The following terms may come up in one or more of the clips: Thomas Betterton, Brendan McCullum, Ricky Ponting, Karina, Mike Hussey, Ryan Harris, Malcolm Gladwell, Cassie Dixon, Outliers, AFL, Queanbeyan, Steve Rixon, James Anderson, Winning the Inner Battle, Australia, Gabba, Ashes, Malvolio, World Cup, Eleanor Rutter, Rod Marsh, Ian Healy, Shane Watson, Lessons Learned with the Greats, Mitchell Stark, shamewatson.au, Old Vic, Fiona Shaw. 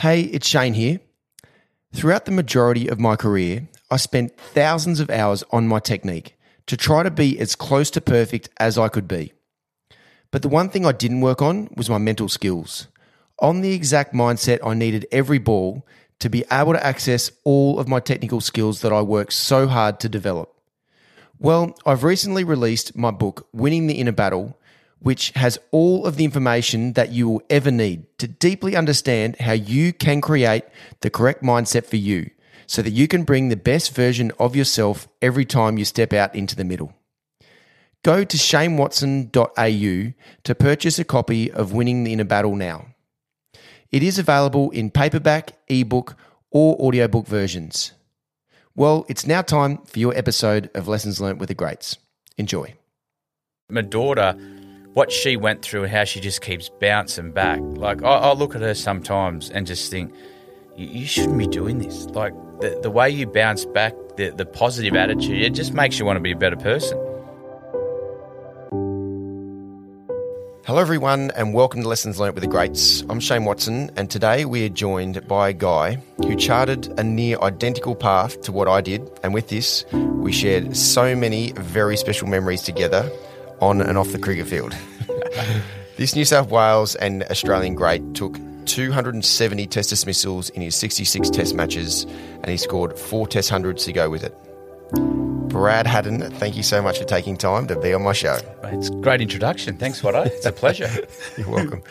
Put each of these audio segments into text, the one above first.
Hey, it's Shane here. Throughout the majority of my career, I spent thousands of hours on my technique to try to be as close to perfect as I could be. But the one thing I didn't work on was my mental skills, on the exact mindset I needed every ball to be able to access all of my technical skills that I worked so hard to develop. Well, I've recently released my book, Winning the Inner Battle, which has all of the information that you will ever need to deeply understand how you can create the correct mindset for you so that you can bring the best version of yourself every time you step out into the middle. Go to shamewatson.au to purchase a copy of Winning the Inner Battle now. It is available in paperback, ebook, or audiobook versions. Well, it's now time for your episode of Lessons Learned with the Greats. Enjoy. My daughter, what she went through and how she just keeps bouncing back. Like, I look at her sometimes and just think, you shouldn't be doing this. Like, the way you bounce back, the positive attitude, it just makes you want to be a better person. Hello, everyone, and welcome to Lessons Learned with the Greats. I'm Shane Watson, and today we are joined by a guy who charted a near identical path to what I did, and with this, we shared so many very special memories together on and off the cricket field. This New South Wales and Australian great took 270 test dismissals in his 66 test matches, and he scored 4 test hundreds to go with it. Brad Haddin, thank you so much for taking time to be on my show. It's a great introduction. Thanks, Watto. It's a pleasure. You're welcome.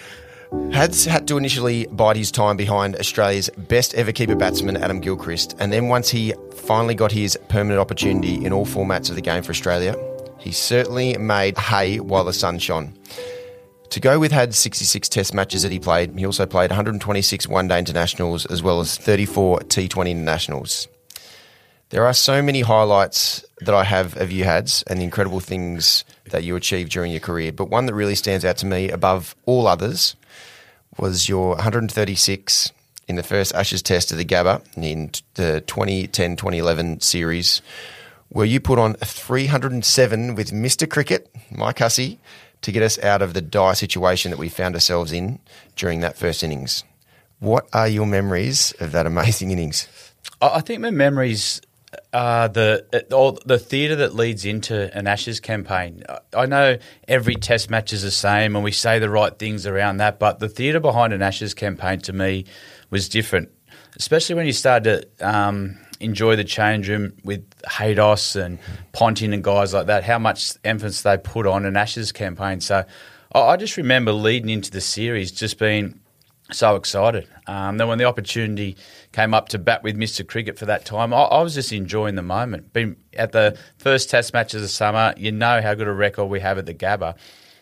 Had's had to initially bide his time behind Australia's best ever keeper batsman, Adam Gilchrist, and then once he finally got his permanent opportunity in all formats of the game for Australia, he certainly made hay while the sun shone. To go with Had's 66 test matches that he played, he also played 126 one-day internationals as well as 34 T20 internationals. There are so many highlights that I have of you, Had's, and the incredible things that you achieved during your career, but one that really stands out to me above all others was your 136 in the first Ashes test of the Gabba in the 2010-2011 series, where you put on 307 with Mr. Cricket, Mike Hussey, to get us out of the dire situation that we found ourselves in during that first innings. What are your memories of that amazing innings? I think my memories are the theatre that leads into an Ashes campaign. I know every test match is the same and we say the right things around that, but the theatre behind an Ashes campaign to me was different, especially when you started to enjoy the change room with Hados and Ponting and guys like that, how much emphasis they put on an Ashes campaign. So I just remember leading into the series just being so excited. Then when the opportunity came up to bat with Mr. Cricket for that time, I was just enjoying the moment. Been at the first test match of the summer, you know how good a record we have at the Gabba.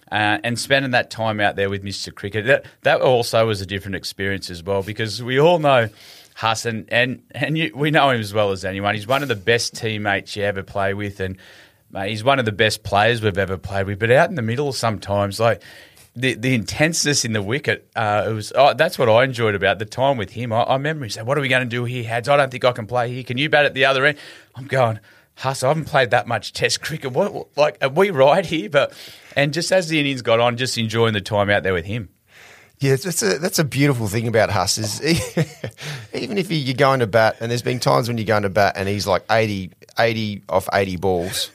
And spending that time out there with Mr. Cricket, that also was a different experience as well, because we all know Huss, and we know him as well as anyone. He's one of the best teammates you ever play with, and mate, he's one of the best players we've ever played with. But out in the middle sometimes, like the intenseness in the wicket, it was that's what I enjoyed about the time with him. I remember he said, "What are we going to do here, Hads? I don't think I can play here. Can you bat at the other end?" I'm going, Huss, I haven't played that much test cricket. What, like, are we right here? And just as the innings got on, just enjoying the time out there with him. Yeah, that's a beautiful thing about Huss is even if you're going to bat, and there's been times when you're going to bat and he's like 80 off 80 balls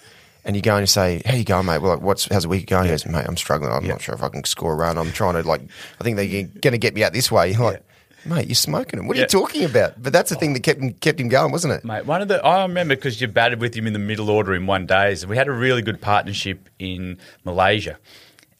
and you go and say, "How you going, mate?" We're like, how's the week going? He goes, "Mate, I'm struggling. I'm not sure if I can score a run. I'm trying to, like, I think they're going to get me out this way." You're like, "Mate, you're smoking him. What are you talking about?" But that's the thing that kept him going, wasn't it? Mate, I remember because you batted with him in the middle order in one days, and we had a really good partnership in Malaysia.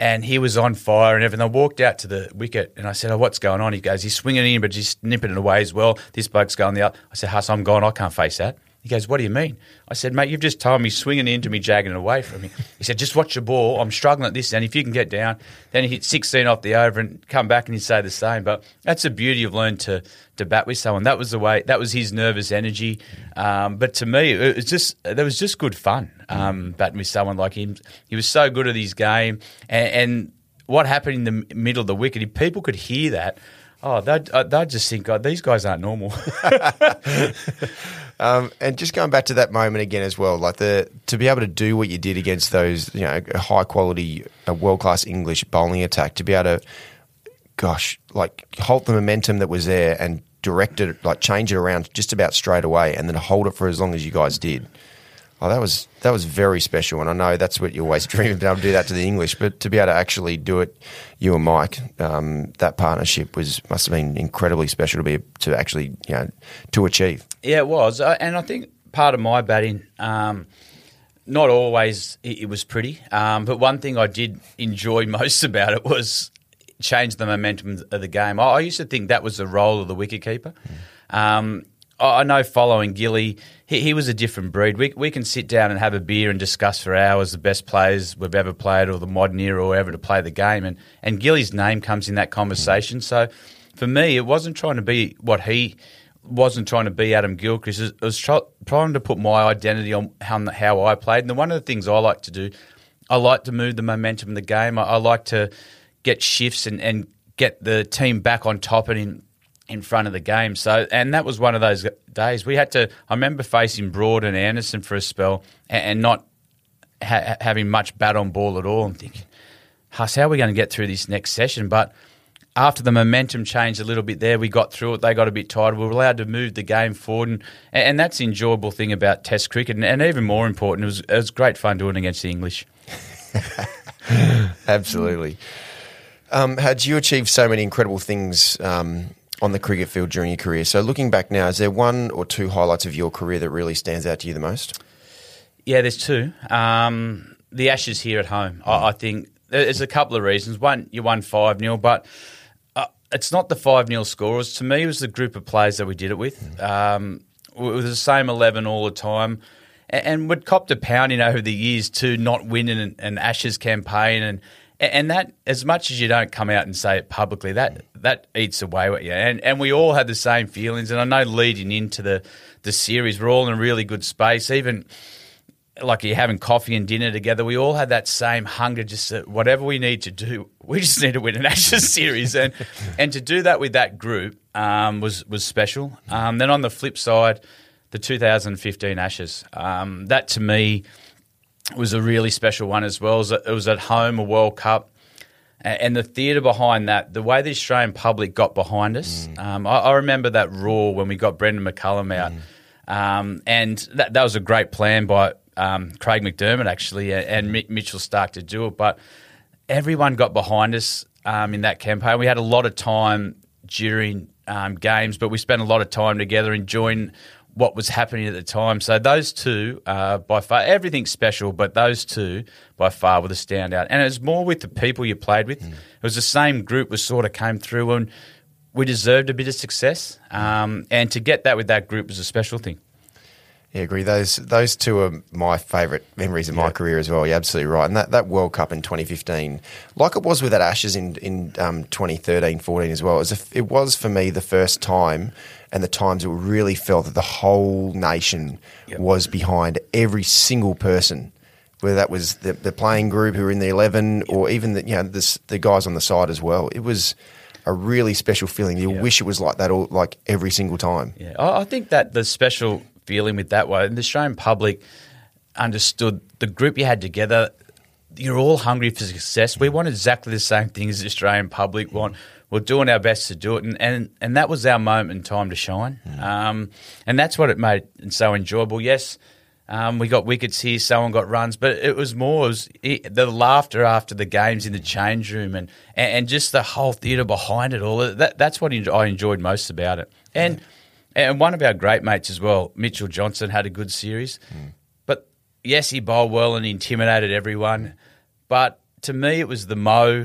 And he was on fire and everything. I walked out to the wicket and I said, "Oh, what's going on?" He goes, "He's swinging in, but he's nipping it away as well. This bloke's going the other." I said, "Huss, I'm gone. I can't face that." He goes, "What do you mean?" I said, "Mate, you've just told me swinging into me, jagging away from me." He said, "Just watch your ball. I'm struggling at this end. If you can get down." Then he hit 16 off the over and come back and he'd say the same. But that's the beauty of learning to bat with someone. That was the way. That was his nervous energy. But to me, it was just good fun. Batting with someone like him, he was so good at his game. And what happened in the middle of the wicket, if people could hear that, they'd just think, "God, these guys aren't normal." And just going back to that moment again as well, like to be able to do what you did against those, you know, high quality, world class English bowling attack, to be able to gosh, like halt the momentum that was there and direct it, like change it around just about straight away, and then hold it for as long as you guys did. Oh, that was very special, and I know that's what you always dream of, being able to do that to the English, but to be able to actually do it, you and Mike, that partnership must have been incredibly special to actually to achieve. Yeah, it was, and I think part of my batting, not always it was pretty, but one thing I did enjoy most about it was change the momentum of the game. I used to think that was the role of the wicketkeeper. I know following Gilly, he was a different breed. We can sit down and have a beer and discuss for hours the best players we've ever played or the modern era or ever to play the game. And Gilly's name comes in that conversation. So for me, it wasn't trying to be what he wasn't trying to be Adam Gilchrist. It was trying to put my identity on how I played. And one of the things I like to do, I like to move the momentum of the game. I like to get shifts and get the team back on top and in front of the game. So, and that was one of those days we had to. I remember facing Broad and Anderson for a spell and not having much bat on ball at all. I'm thinking, Huss, how are we going to get through this next session? But after the momentum changed a little bit there, we got through it. They got a bit tired. We were allowed to move the game forward, and that's the enjoyable thing about Test cricket. And even more important, it was great fun doing it against the English. Absolutely. Had you achieved so many incredible things on the cricket field during your career? So looking back now, is there one or two highlights of your career that really stands out to you the most? Yeah, there's two. The Ashes here at home. I think there's a couple of reasons. One, you won 5-0, but it's not the 5-0 scorers. To me, it was the group of players that we did it with. It was the same 11 all the time. And we'd copped a pounding over the years to not win an Ashes campaign. And that, as much as you don't come out and say it publicly, that eats away at you. And we all had the same feelings. And I know leading into the series, we're all in a really good space. Even like you're having coffee and dinner together, we all had that same hunger, just that whatever we need to do, we just need to win an Ashes series. And to do that with that group was special. Then on the flip side, the 2015 Ashes. That to me was a really special one as well. It was at home, a World Cup, and the theatre behind that, the way the Australian public got behind us. I remember that roar when we got Brendan McCullum out, and that was a great plan by Craig McDermott actually and Mitchell Stark to do it, but everyone got behind us in that campaign. We had a lot of time during games, but we spent a lot of time together enjoying what was happening at the time. So those two, by far, everything's special, but those two, by far, were the standout. And it was more with the people you played with. It was the same group was sort of came through, and we deserved a bit of success. And to get that with that group was a special thing. Yeah, I agree. Those two are my favourite memories of my career as well. You're absolutely right. And that World Cup in 2015, like it was with that Ashes in 2013-14 as well, it was for me the first time and the times it really felt that the whole nation was behind every single person, whether that was the playing group who were in the 11 or even the guys on the side as well. It was a really special feeling. You wish it was like that all, like every single time. Yeah, I think that the special feeling with that way, and the Australian public understood the group you had together. You're all hungry for success. We want exactly the same thing as the Australian public want. We're doing our best to do it, and that was our moment in time to shine. And that's what it made it so enjoyable. Yes, we got wickets here, someone got runs, but it was more the laughter after the games in the change room, and just the whole theatre behind it all. That's what I enjoyed most about it. And one of our great mates as well, Mitchell Johnson, had a good series. But yes, he bowled well and intimidated everyone. But to me, it was the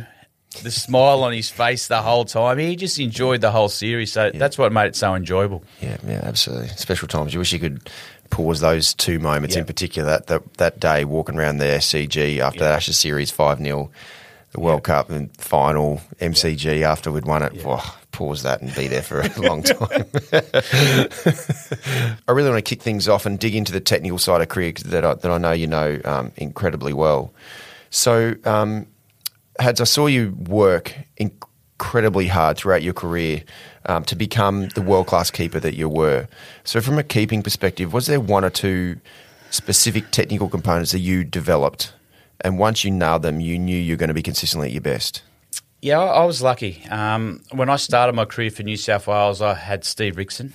smile on his face the whole time. He just enjoyed the whole series. So that's what made it so enjoyable. Yeah, absolutely. Special times. You wish you could pause those two moments in particular. That day, walking around their CG after that Ashes series, 5-0, the World Cup and final, MCG after we'd won it. Oh, pause that and be there for a long time. I really want to kick things off and dig into the technical side of cricket that I know you know incredibly well. So, Hads, I saw you work incredibly hard throughout your career to become the world-class keeper that you were. So from a keeping perspective, was there one or two specific technical components that you developed, and once you nailed them, you knew you were going to be consistently at your best? Yeah, I was lucky. When I started my career for New South Wales, I had Steve Rixon.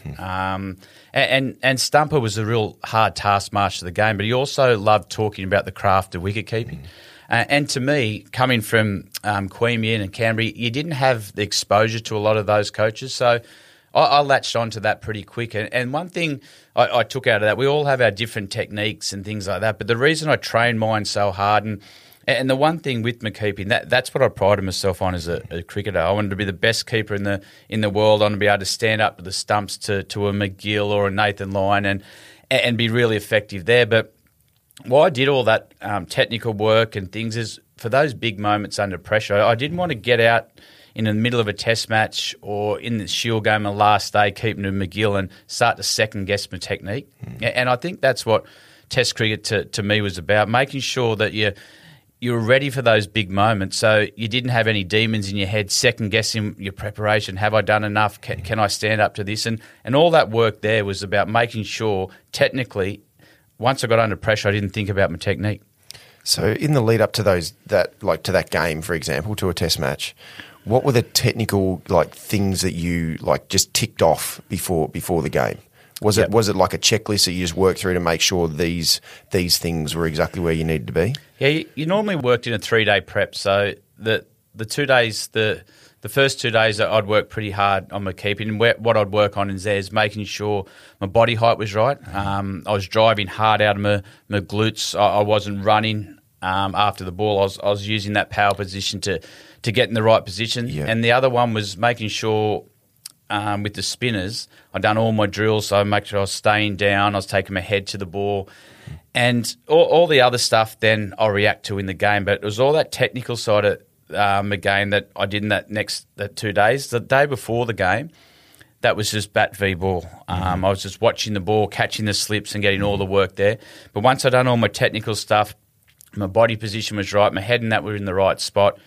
And Stumper was a real hard taskmaster of the game, but he also loved talking about the craft of wicketkeeping. And to me, coming from Queanbeyan and Canberra, you didn't have the exposure to a lot of those coaches. So I latched onto that pretty quick. And one thing I took out of that, we all have our different techniques and things like that, but the reason I trained mine so hard and the one thing with my keeping, that's what I prided myself on as a cricketer. I wanted to be the best keeper in the world. I wanted to be able to stand up to the stumps to a McGill or a Nathan Lyon and be really effective there. But why I did all that technical work and things is for those big moments under pressure. I didn't want to get out in the middle of a test match or in the Shield game on the last day, keeping to McGill and start to second-guess my technique. And I think that's what test cricket to me was about, making sure that you were ready for those big moments, so you didn't have any demons in your head second-guessing your preparation. Have I done enough? Can I stand up to this? And all that work there was about making sure technically, once I got under pressure, I didn't think about my technique. So in the lead up to that game, for example, to a test match, what were the technical things that you just ticked off before the game? Was it like a checklist that you just worked through to make sure these things were exactly where you needed to be? Yeah, you normally worked in a 3-day prep. So the 2 days, the first 2 days I'd work pretty hard on my keeping. And what I'd work on is making sure my body height was right. I was driving hard out of my glutes. I wasn't running after the ball. I was using that power position to get in the right position. Yeah. And the other one was making sure with the spinners, I'd done all my drills, so I made sure I was staying down, I was taking my head to the ball. And all the other stuff then I'll react to in the game. But it was all that technical side of the game that I did in that 2 days. The day before the game, that was just bat v ball. I was just watching the ball, catching the slips and getting all the work there. But once I'd done all my technical stuff, my body position was right, my head and that were in the right spot,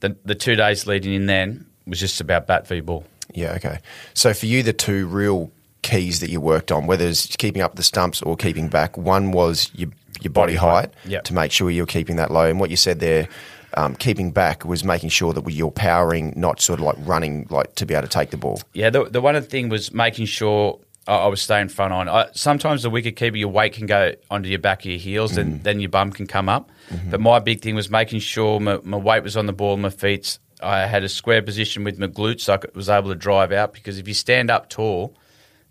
the 2 days leading in then was just about bat v ball. Yeah, okay. So for you, the two real keys that you worked on, whether it's keeping up the stumps or keeping back, one was your body height, yep, to make sure you're keeping that low. And what you said there, keeping back, was making sure that you're powering, not sort of running, to be able to take the ball. Yeah, the one thing was making sure I was staying front on. Sometimes the wicketkeeper, your weight can go onto your back of your heels and then your bum can come up. But my big thing was making sure my weight was on the ball, my feet. I had a square position with my glutes, so I was able to drive out, because if you stand up tall,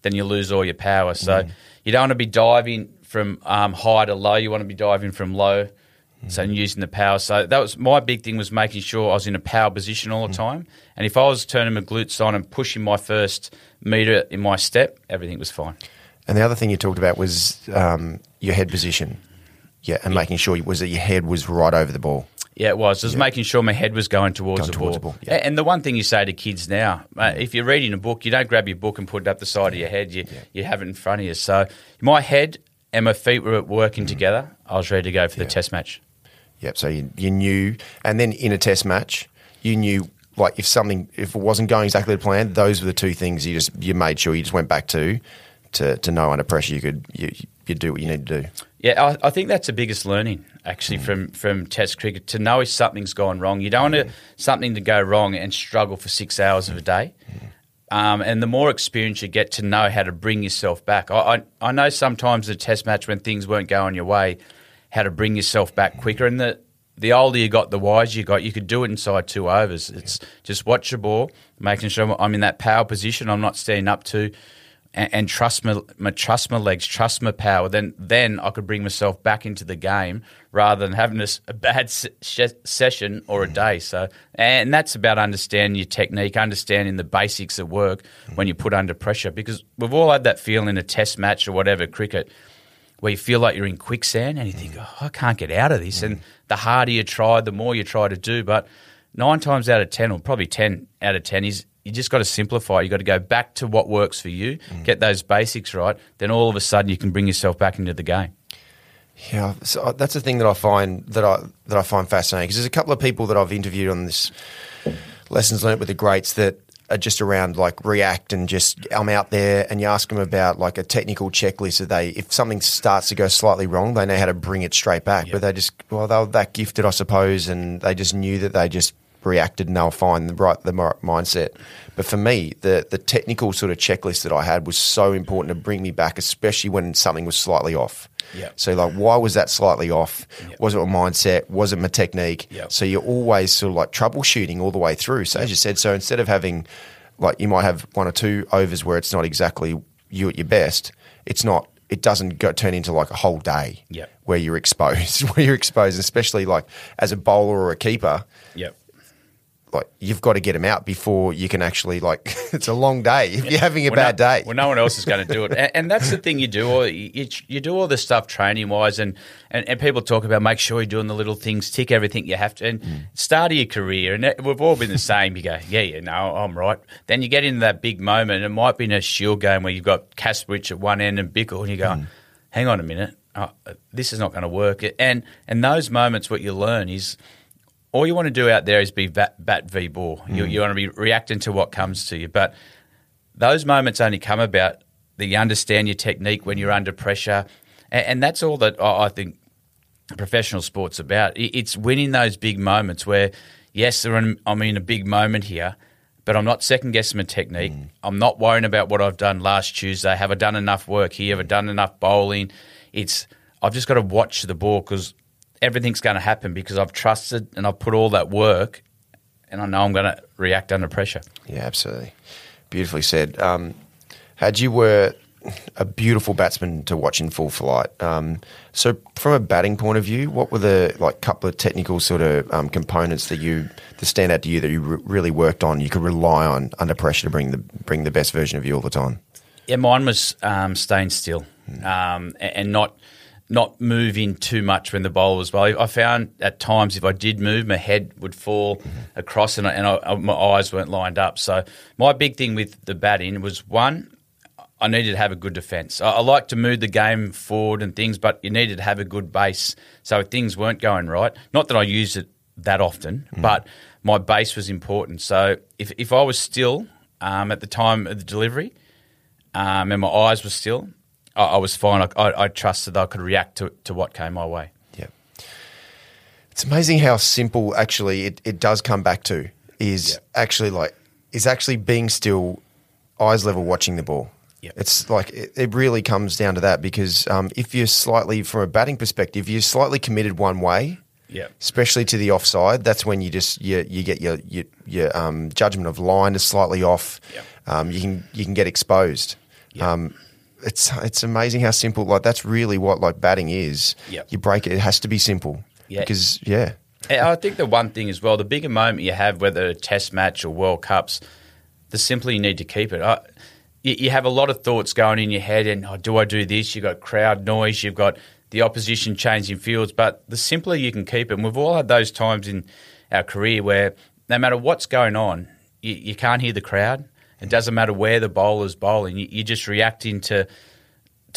then you lose all your power. So you don't want to be diving from high to low. You want to be diving from low, so using the power. So that was my big thing, was making sure I was in a power position all the time. And if I was turning my glutes on and pushing my first metre in my step, everything was fine. And the other thing you talked about was your head position. Yeah, and making sure that your head was right over the ball. Yeah, it was. Just making sure my head was going towards the ball. Yeah. And the one thing you say to kids now, if you're reading a book, you don't grab your book and put it up the side of your head. You have it in front of you. So my head and my feet were working together. I was ready to go for the test match. Yep. So you knew, and then in a test match, you knew if it wasn't going exactly to plan, those were the two things you made sure you just went back to know under pressure you could do what you need to do. Yeah, I think that's the biggest learning, actually, from Test cricket, to know if something's gone wrong. You don't want something to go wrong and struggle for 6 hours of a day. And the more experience you get to know how to bring yourself back. I know sometimes the Test match, when things weren't going your way, how to bring yourself back quicker. And the older you got, the wiser you got. You could do it inside 2 overs. It's just watch your ball, making sure I'm in that power position I'm not standing up to, and trust my legs, trust my power, then I could bring myself back into the game rather than having a bad session or a day. So, and that's about understanding your technique, understanding the basics at work when you put under pressure, because we've all had that feeling in a test match or whatever cricket where you feel like you're in quicksand and you think, I can't get out of this. And the harder you try, the more you try to do. But 9 times out of 10, or probably 10 out of 10 is, you just got to simplify. You got to go back to what works for you, get those basics right, then all of a sudden you can bring yourself back into the game. Yeah, so that's the thing that I find that I find fascinating, because there's a couple of people that I've interviewed on this Lessons Learned with the Greats that are just around react and just I'm out there, and you ask them about a technical checklist that if something starts to go slightly wrong, they know how to bring it straight back. But they were that gifted, I suppose, and they just knew that they just reacted and they were fine, the right mindset. But for me, the technical sort of checklist that I had was so important to bring me back, especially when something was slightly off. Yep. So like, why was that slightly off? Yep. Was it my mindset? Was it my technique? Yep. So you're always sort of like troubleshooting all the way through. So as you said, so instead of having like you might have one or two overs where it's not exactly you at your best, it doesn't turn into like a whole day where you're exposed, especially like as a bowler or a keeper. Yep. Like you've got to get them out before you can actually like – it's a long day if you're having a bad day. Well, no one else is going to do it. And that's the thing you do. You do all this stuff training-wise and people talk about make sure you're doing the little things, tick everything you have to. And start of your career, and we've all been the same. You go, I'm right. Then you get into that big moment. It might be in a Shield game where you've got Kasperich at one end and Bickle, and you go, hang on a minute. This is not going to work. And those moments what you learn is – all you want to do out there is be bat v ball. You want to be reacting to what comes to you. But those moments only come about that you understand your technique when you're under pressure. And that's all that I think professional sport's about. It's winning those big moments where, yes, I'm in a big moment here, but I'm not second-guessing my technique. I'm not worrying about what I've done last Tuesday. Have I done enough work here? Have I done enough bowling? I've just got to watch the ball because – everything's going to happen because I've trusted and I've put all that work and I know I'm going to react under pressure. Yeah, absolutely. Beautifully said. Had you were a beautiful batsman to watch in full flight. So from a batting point of view, what were the couple of technical sort of components that stand out to you that you really worked on, you could rely on under pressure to bring the best version of you all the time? Yeah, mine was staying still and not moving too much when the bowler was bowling. I found at times if I did move, my head would fall across and my eyes weren't lined up. So my big thing with the batting was, one, I needed to have a good defence. I like to move the game forward and things, but you needed to have a good base. So if things weren't going right, not that I used it that often, but my base was important. So if I was still at the time of the delivery and my eyes were still, I was fine. I trusted I could react to what came my way. Yeah. It's amazing how simple actually it does come back to is actually being still, eyes level watching the ball. Yep. It's like it really comes down to that because if you're slightly, from a batting perspective, you're slightly committed one way, especially to the offside, that's when you just you get your judgment of line is slightly off. Yep. You can get exposed. Yep. It's amazing how simple, that's really what batting is. Yep. You break it has to be simple because I think the one thing as well, the bigger moment you have, whether a test match or World Cups, the simpler you need to keep it. You have a lot of thoughts going in your head and do I do this? You've got crowd noise, you've got the opposition changing fields, but the simpler you can keep it. And we've all had those times in our career where no matter what's going on, you can't hear the crowd. It doesn't matter where the bowler's bowling. You're just reacting to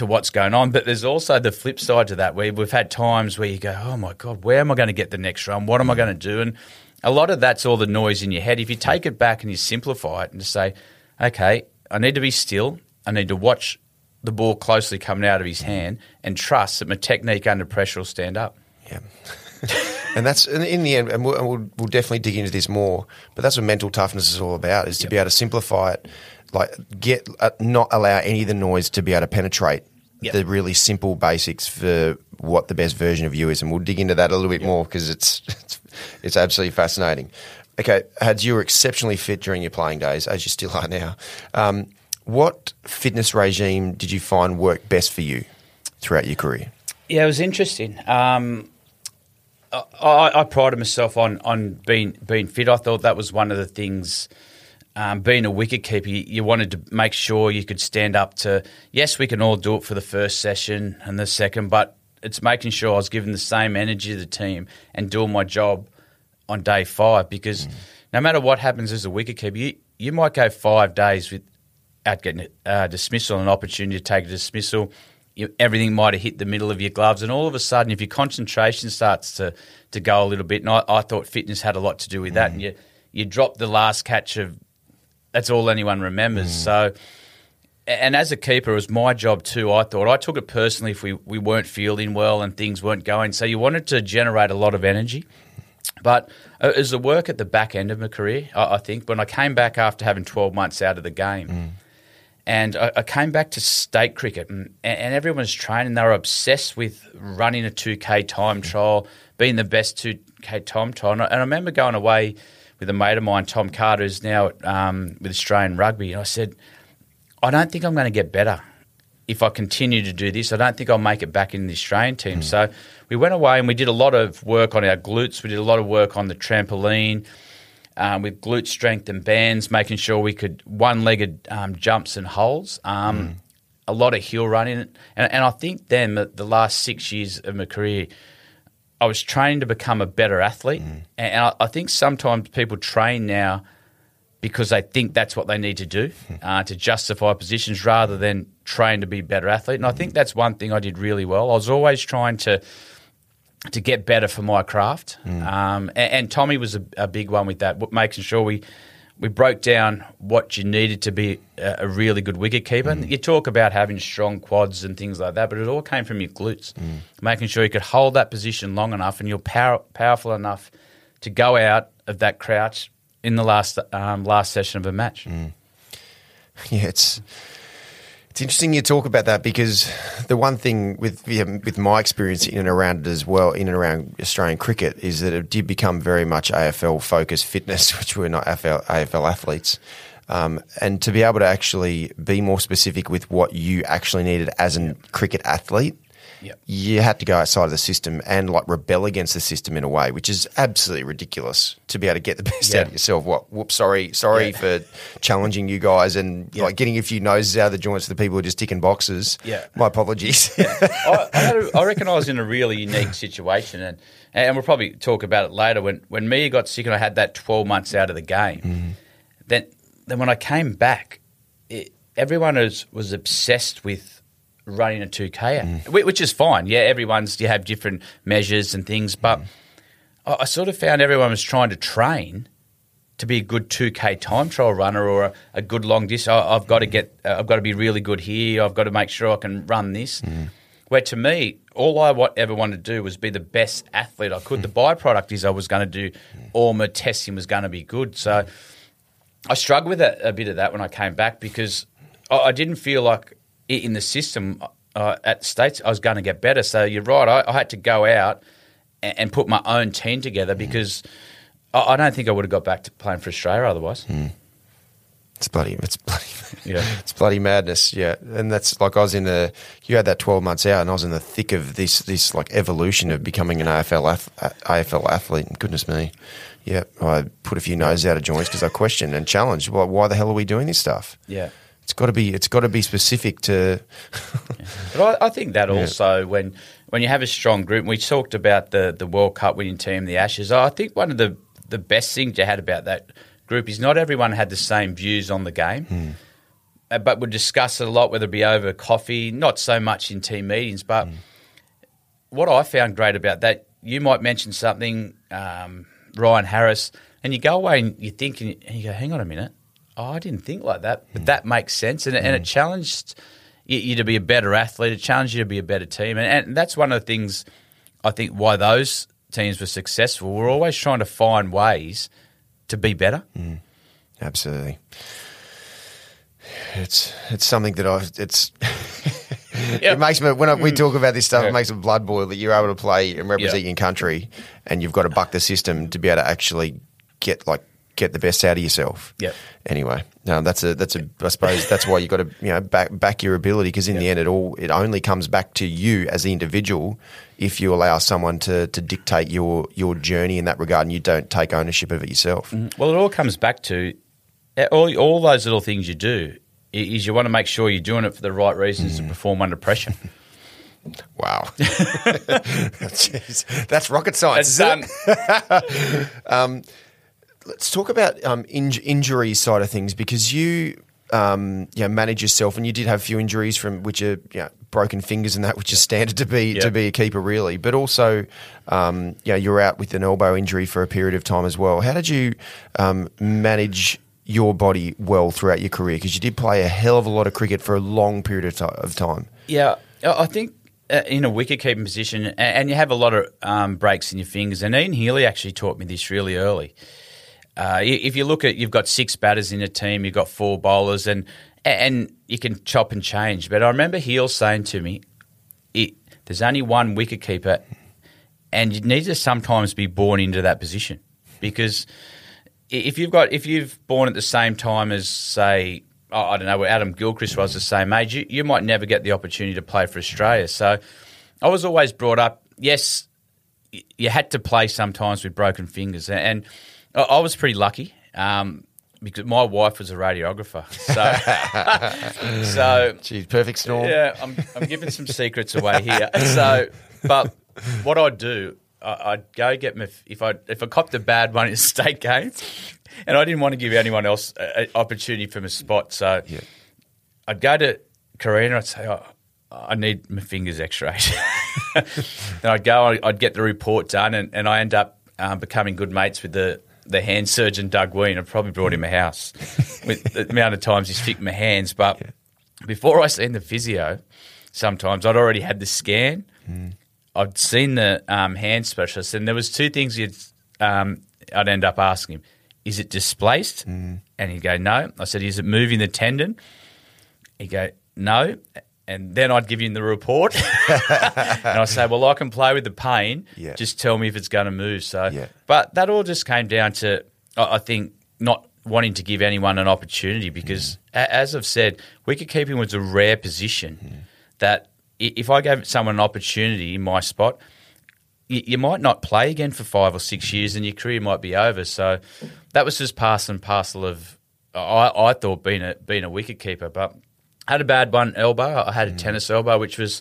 what's going on. But there's also the flip side to that where we've had times where you go, oh, my God, where am I going to get the next run? What am I going to do? And a lot of that's all the noise in your head. If you take it back and you simplify it and just say, okay, I need to be still. I need to watch the ball closely coming out of his hand and trust that my technique under pressure will stand up. Yeah. And that's in the end, and we'll definitely dig into this more. But that's what mental toughness is all about: is to be able to simplify it, not allow any of the noise to be able to penetrate the really simple basics for what the best version of you is. And we'll dig into that a little bit more because it's absolutely fascinating. Okay, Hads, you were exceptionally fit during your playing days, as you still are now. What fitness regime did you find worked best for you throughout your career? Yeah, it was interesting. I prided myself on being fit. I thought that was one of the things, being a wicketkeeper, you wanted to make sure you could stand up to, yes, we can all do it for the first session and the second, but it's making sure I was giving the same energy to the team and doing my job on day 5 because no matter what happens as a wicketkeeper, you might go 5 days without getting a dismissal, an opportunity to take a dismissal. Everything might have hit the middle of your gloves and all of a sudden if your concentration starts to go a little bit, and I thought fitness had a lot to do with that, and you drop the last catch of that's all anyone remembers. So, and as a keeper, it was my job too, I thought. I took it personally if we weren't fielding well and things weren't going. So you wanted to generate a lot of energy But it was the work at the back end of my career, I think, when I came back after having 12 months out of the game. Mm. And I came back to state cricket, and everyone's training. They were obsessed with running a 2K time trial, being the best 2K time trial. And I remember going away with a mate of mine, Tom Carter, who's now with Australian Rugby, and I said, I don't think I'm going to get better if I continue to do this. I don't think I'll make it back in the Australian team. Mm. So we went away and we did a lot of work on our glutes. We did a lot of work on the trampoline, with glute strength and bands, making sure we could one-legged jumps and holds, a lot of heel running. And I think then the last 6 years of my career, I was trained to become a better athlete. Mm. And I think sometimes people train now because they think that's what they need to do to justify positions rather than train to be a better athlete. And I think that's one thing I did really well. I was always trying to get better for my craft. Mm. And Tommy was a big one with that, making sure we broke down what you needed to be a really good wicketkeeper. Mm. You talk about having strong quads and things like that, but it all came from your glutes, making sure you could hold that position long enough and you're powerful enough to go out of that crouch in the last session of a match. Mm. Yeah, it's interesting you talk about that, because the one thing with my experience in and around it as well, in and around Australian cricket, is that it did become very much AFL-focused fitness, which we're not AFL athletes. And to be able to actually be more specific with what you actually needed as a cricket athlete, you had to go outside of the system and like rebel against the system in a way, which is absolutely ridiculous, to be able to get the best out of yourself. Sorry for challenging you guys and like getting a few noses out of the joints for the people who are just ticking boxes. Yeah. My apologies. Yeah. I reckon I was in a really unique situation, and we'll probably talk about it later. When Mia got sick and I had that 12 months out of the game, then when I came back, everyone was obsessed with running a 2K, which is fine. Yeah, you have different measures and things, but I sort of found everyone was trying to train to be a good 2K time trial runner or a good long distance. I've got to be really good here. I've got to make sure I can run this. Mm. Where to me, all I ever wanted to do was be the best athlete I could. The byproduct is I was going to do all my testing was going to be good. So I struggled with a bit of that when I came back, because I didn't feel like in the system at States I was going to get better. So you're right, I had to go out and put my own team together, because I don't think I would have got back to playing for Australia otherwise. Mm. It's bloody it's bloody madness, and that's like you had that 12 months out and I was in the thick of this like evolution of becoming an AFL athlete, and goodness me, I put a few noses out of joints because I questioned and challenged, well, why the hell are we doing this stuff? It's got to be specific to. But I think that also when you have a strong group, and we talked about the World Cup winning team, the Ashes. I think one of the best things you had about that group is not everyone had the same views on the game, but would discuss it a lot, whether it be over coffee, not so much in team meetings. But what I found great about that, you might mention something, Ryan Harris, and you go away and you think, and you go, hang on a minute. Oh, I didn't think like that, but that makes sense. And it challenged you to be a better athlete. It challenged you to be a better team. And that's one of the things I think why those teams were successful. We're always trying to find ways to be better. Mm. Absolutely. It's something that it makes me, when we talk about this stuff, it makes me blood boil that you're able to play and represent your country, and you've got to buck the system to be able to actually get the best out of yourself. Yeah. Anyway, I suppose that's why you got to back your ability, because in the end it only comes back to you as the individual if you allow someone to dictate your journey in that regard and you don't take ownership of it yourself. Well, it all comes back to all those little things you do is you want to make sure you're doing it for the right reasons to perform under pressure. Wow. Jeez, that's rocket science. That's let's talk about injury side of things, because you manage yourself, and you did have a few injuries from which are broken fingers and that, which is standard to be a keeper really, but also you're out with an elbow injury for a period of time as well. How did you manage your body well throughout your career, because you did play a hell of a lot of cricket for a long period of time? Yeah, I think in a wicket-keeping position, and you have a lot of breaks in your fingers. And Ian Healy actually taught me this really early. If you look at, you've got six batters in a team, you've got four bowlers, and you can chop and change. But I remember Healy saying to me, there's only one wicketkeeper, and you need to sometimes be born into that position. Because if you've born at the same time as, say, I don't know, where Adam Gilchrist was the same age, you might never get the opportunity to play for Australia. So I was always brought up, yes, you had to play sometimes with broken fingers. And I was pretty lucky because my wife was a radiographer. So, Geez, perfect storm. Yeah, I'm giving some secrets away here. So, but what I'd do, I'd go get my – if I copped a bad one in a state game – and I didn't want to give anyone else an opportunity from a spot. So I'd go to Karina, I'd say, I need my fingers x-rayed. Then I'd get the report done, and I end up becoming good mates with the hand surgeon, Doug Ween. I probably brought him a house with the amount of times he's fixed my hands. But before I seen the physio, sometimes I'd already had the scan. I'd seen the hand specialist, and there was two things I'd end up asking him. Is it displaced? And he'd go, no. I said, is it moving the tendon? He'd go, no. And then I'd give him the report. And I'd say, well, I can play with the pain. Yeah. Just tell me if it's going to move. So, but that all just came down to, I think, not wanting to give anyone an opportunity because, as I've said, wicketkeeping was a rare position that if I gave someone an opportunity in my spot, you might not play again for 5 or 6 years and your career might be over. So that was just part and parcel of, I thought, being a wicketkeeper. But I had a bad one elbow. I had a tennis elbow, which was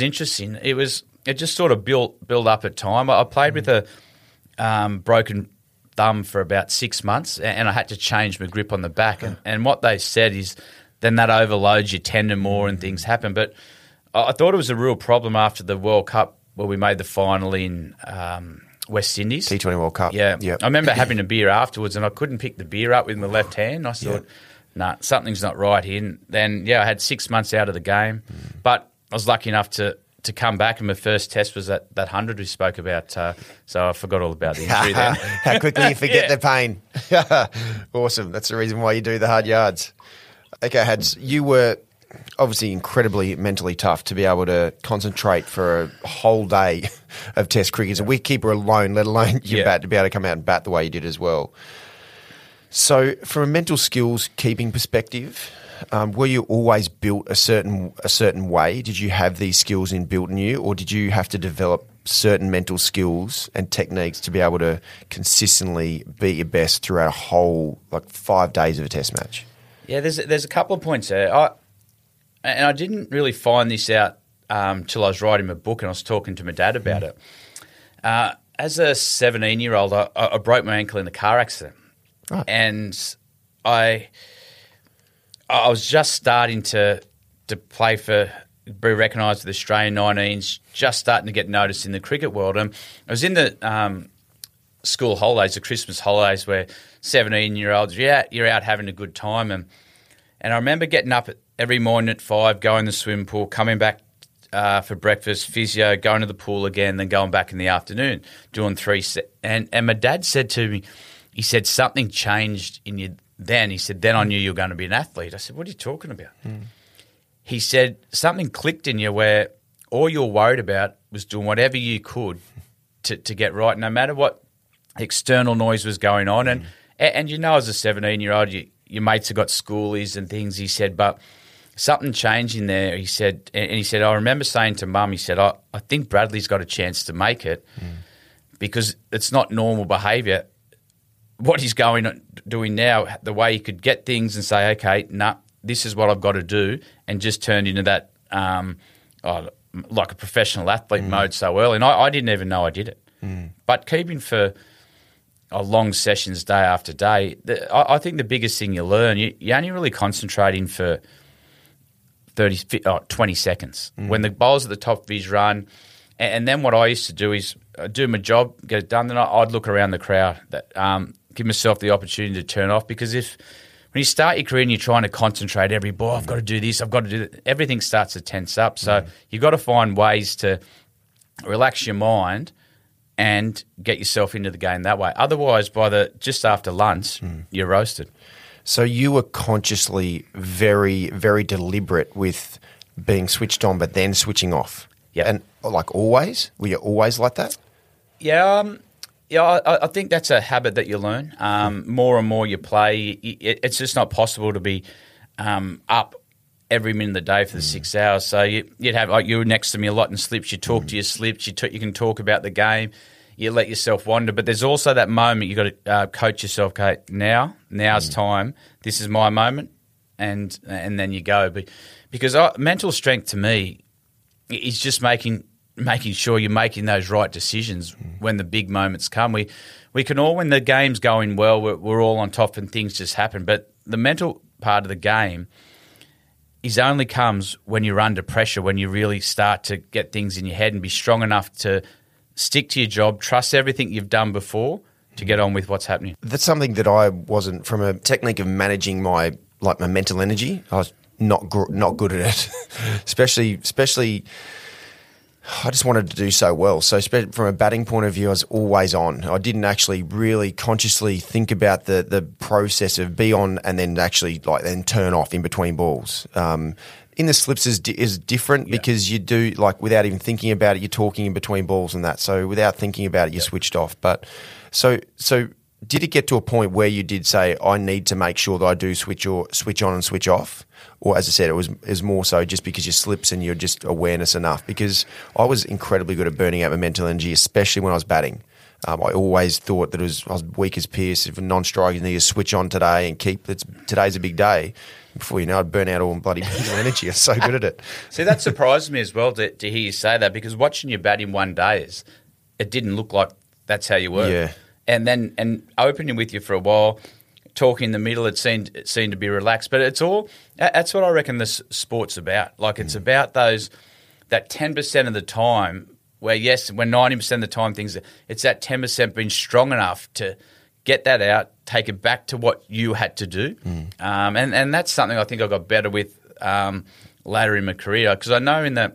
interesting. It just sort of built up at time. I played with a broken thumb for about 6 months and I had to change my grip on the back. And what they said is then that overloads your tendon more and things happen. But I thought it was a real problem after the World Cup. Well, we made the final in West Indies. T20 World Cup. Yeah. Yep. I remember having a beer afterwards and I couldn't pick the beer up with my left hand. I thought, nah, something's not right here. And then, I had 6 months out of the game. But I was lucky enough to come back and my first test was that 100 we spoke about. So I forgot all about the injury then. How quickly you forget the pain. Awesome. That's the reason why you do the hard yards. Okay, Hads, you were – obviously incredibly mentally tough to be able to concentrate for a whole day of test cricket as a wicketkeeper alone, let alone your bat, to be able to come out and bat the way you did as well. So from a mental skills keeping perspective, were you always built a certain way? Did you have these skills inbuilt in you, or did you have to develop certain mental skills and techniques to be able to consistently be your best throughout a whole 5 days of a test match? Yeah, there's a couple of points there. And I didn't really find this out till I was writing my book and I was talking to my dad about it. As a 17-year-old, I broke my ankle in a car accident. Oh. And I was just starting to play for, be recognised for the Australian 19s, just starting to get noticed in the cricket world. And I was in the school holidays, the Christmas holidays, where 17-year-olds, you're out having a good time. And I remember getting up every morning at 5, going to the swim pool, coming back for breakfast, physio, going to the pool again, then going back in the afternoon, doing three sets. And my dad said to me, he said, something changed in you then. He said, then I knew you were going to be an athlete. I said, what are you talking about? He said, something clicked in you where all you were worried about was doing whatever you could to get right, no matter what external noise was going on. And as a 17-year-old, your mates have got schoolies and things, he said, but something changed in there, he said. And he said, I remember saying to Mum, he said, I think Bradley's got a chance to make it because it's not normal behaviour. What he's doing now, the way he could get things and say, okay, nah, this is what I've got to do, and just turned into that like a professional athlete mode so early. And I didn't even know I did it. But keeping for long sessions day after day, I think the biggest thing you learn, you're only really concentrating for 20 seconds. When the bowler's at the top of his run, and then what I used to do is I'd do my job, get it done, then I'd look around the crowd, give myself the opportunity to turn off, because if when you start your career and you're trying to concentrate every ball, I've got to do this, I've got to do that, everything starts to tense up. So you've got to find ways to relax your mind and get yourself into the game that way. Otherwise, by the just after lunch, you're roasted. So you were consciously very, very deliberate with being switched on but then switching off. Yeah. And like always? Were you always like that? Yeah, I think that's a habit that you learn. More and more you play, it's just not possible to be up every minute of the day for the 6 hours. So you'd have, like, you were next to me a lot in slips. You talk to your slips. You can talk about the game. You let yourself wander. But there's also that moment you've got to coach yourself, okay, now's time. This is my moment. And then you go. But because mental strength to me is just making sure you're making those right decisions when the big moments come. We can all, when the game's going well, we're all on top and things just happen. But the mental part of the game is only comes when you're under pressure, when you really start to get things in your head and be strong enough to stick to your job, trust everything you've done before to get on with what's happening. That's something that I wasn't, from a technique of managing my my mental energy, I was not good at it, especially I just wanted to do so well. So from a batting point of view, I was always on. I didn't actually really consciously think about the process of be on and then actually then turn off in between balls. In the slips is different because you do, without even thinking about it, you're talking in between balls and that. So without thinking about it, you're switched off. But so did it get to a point where you did say, I need to make sure that I do switch on and switch off? Or as I said, it was more so just because you slips and you're just awareness enough? Because I was incredibly good at burning out my mental energy, especially when I was batting. I always thought that I was weak as Pierce. If a non-striker, you need to switch on today and keep – today's a big day. Before you know, I'd burn out all my bloody mental energy. I'm so good at it. See, that surprised me as well to hear you say that, because watching you bat in one day, it didn't look like that's how you were. Yeah. And opening with you for a while, talking in the middle, it seemed to be relaxed. But it's all – that's what I reckon this sport's about. Like, it's about that 10% of the time where, yes, when 90% of the time things – it's that 10% being strong enough to get that out, take it back to what you had to do. And that's something I think I got better with later in my career, because I know in the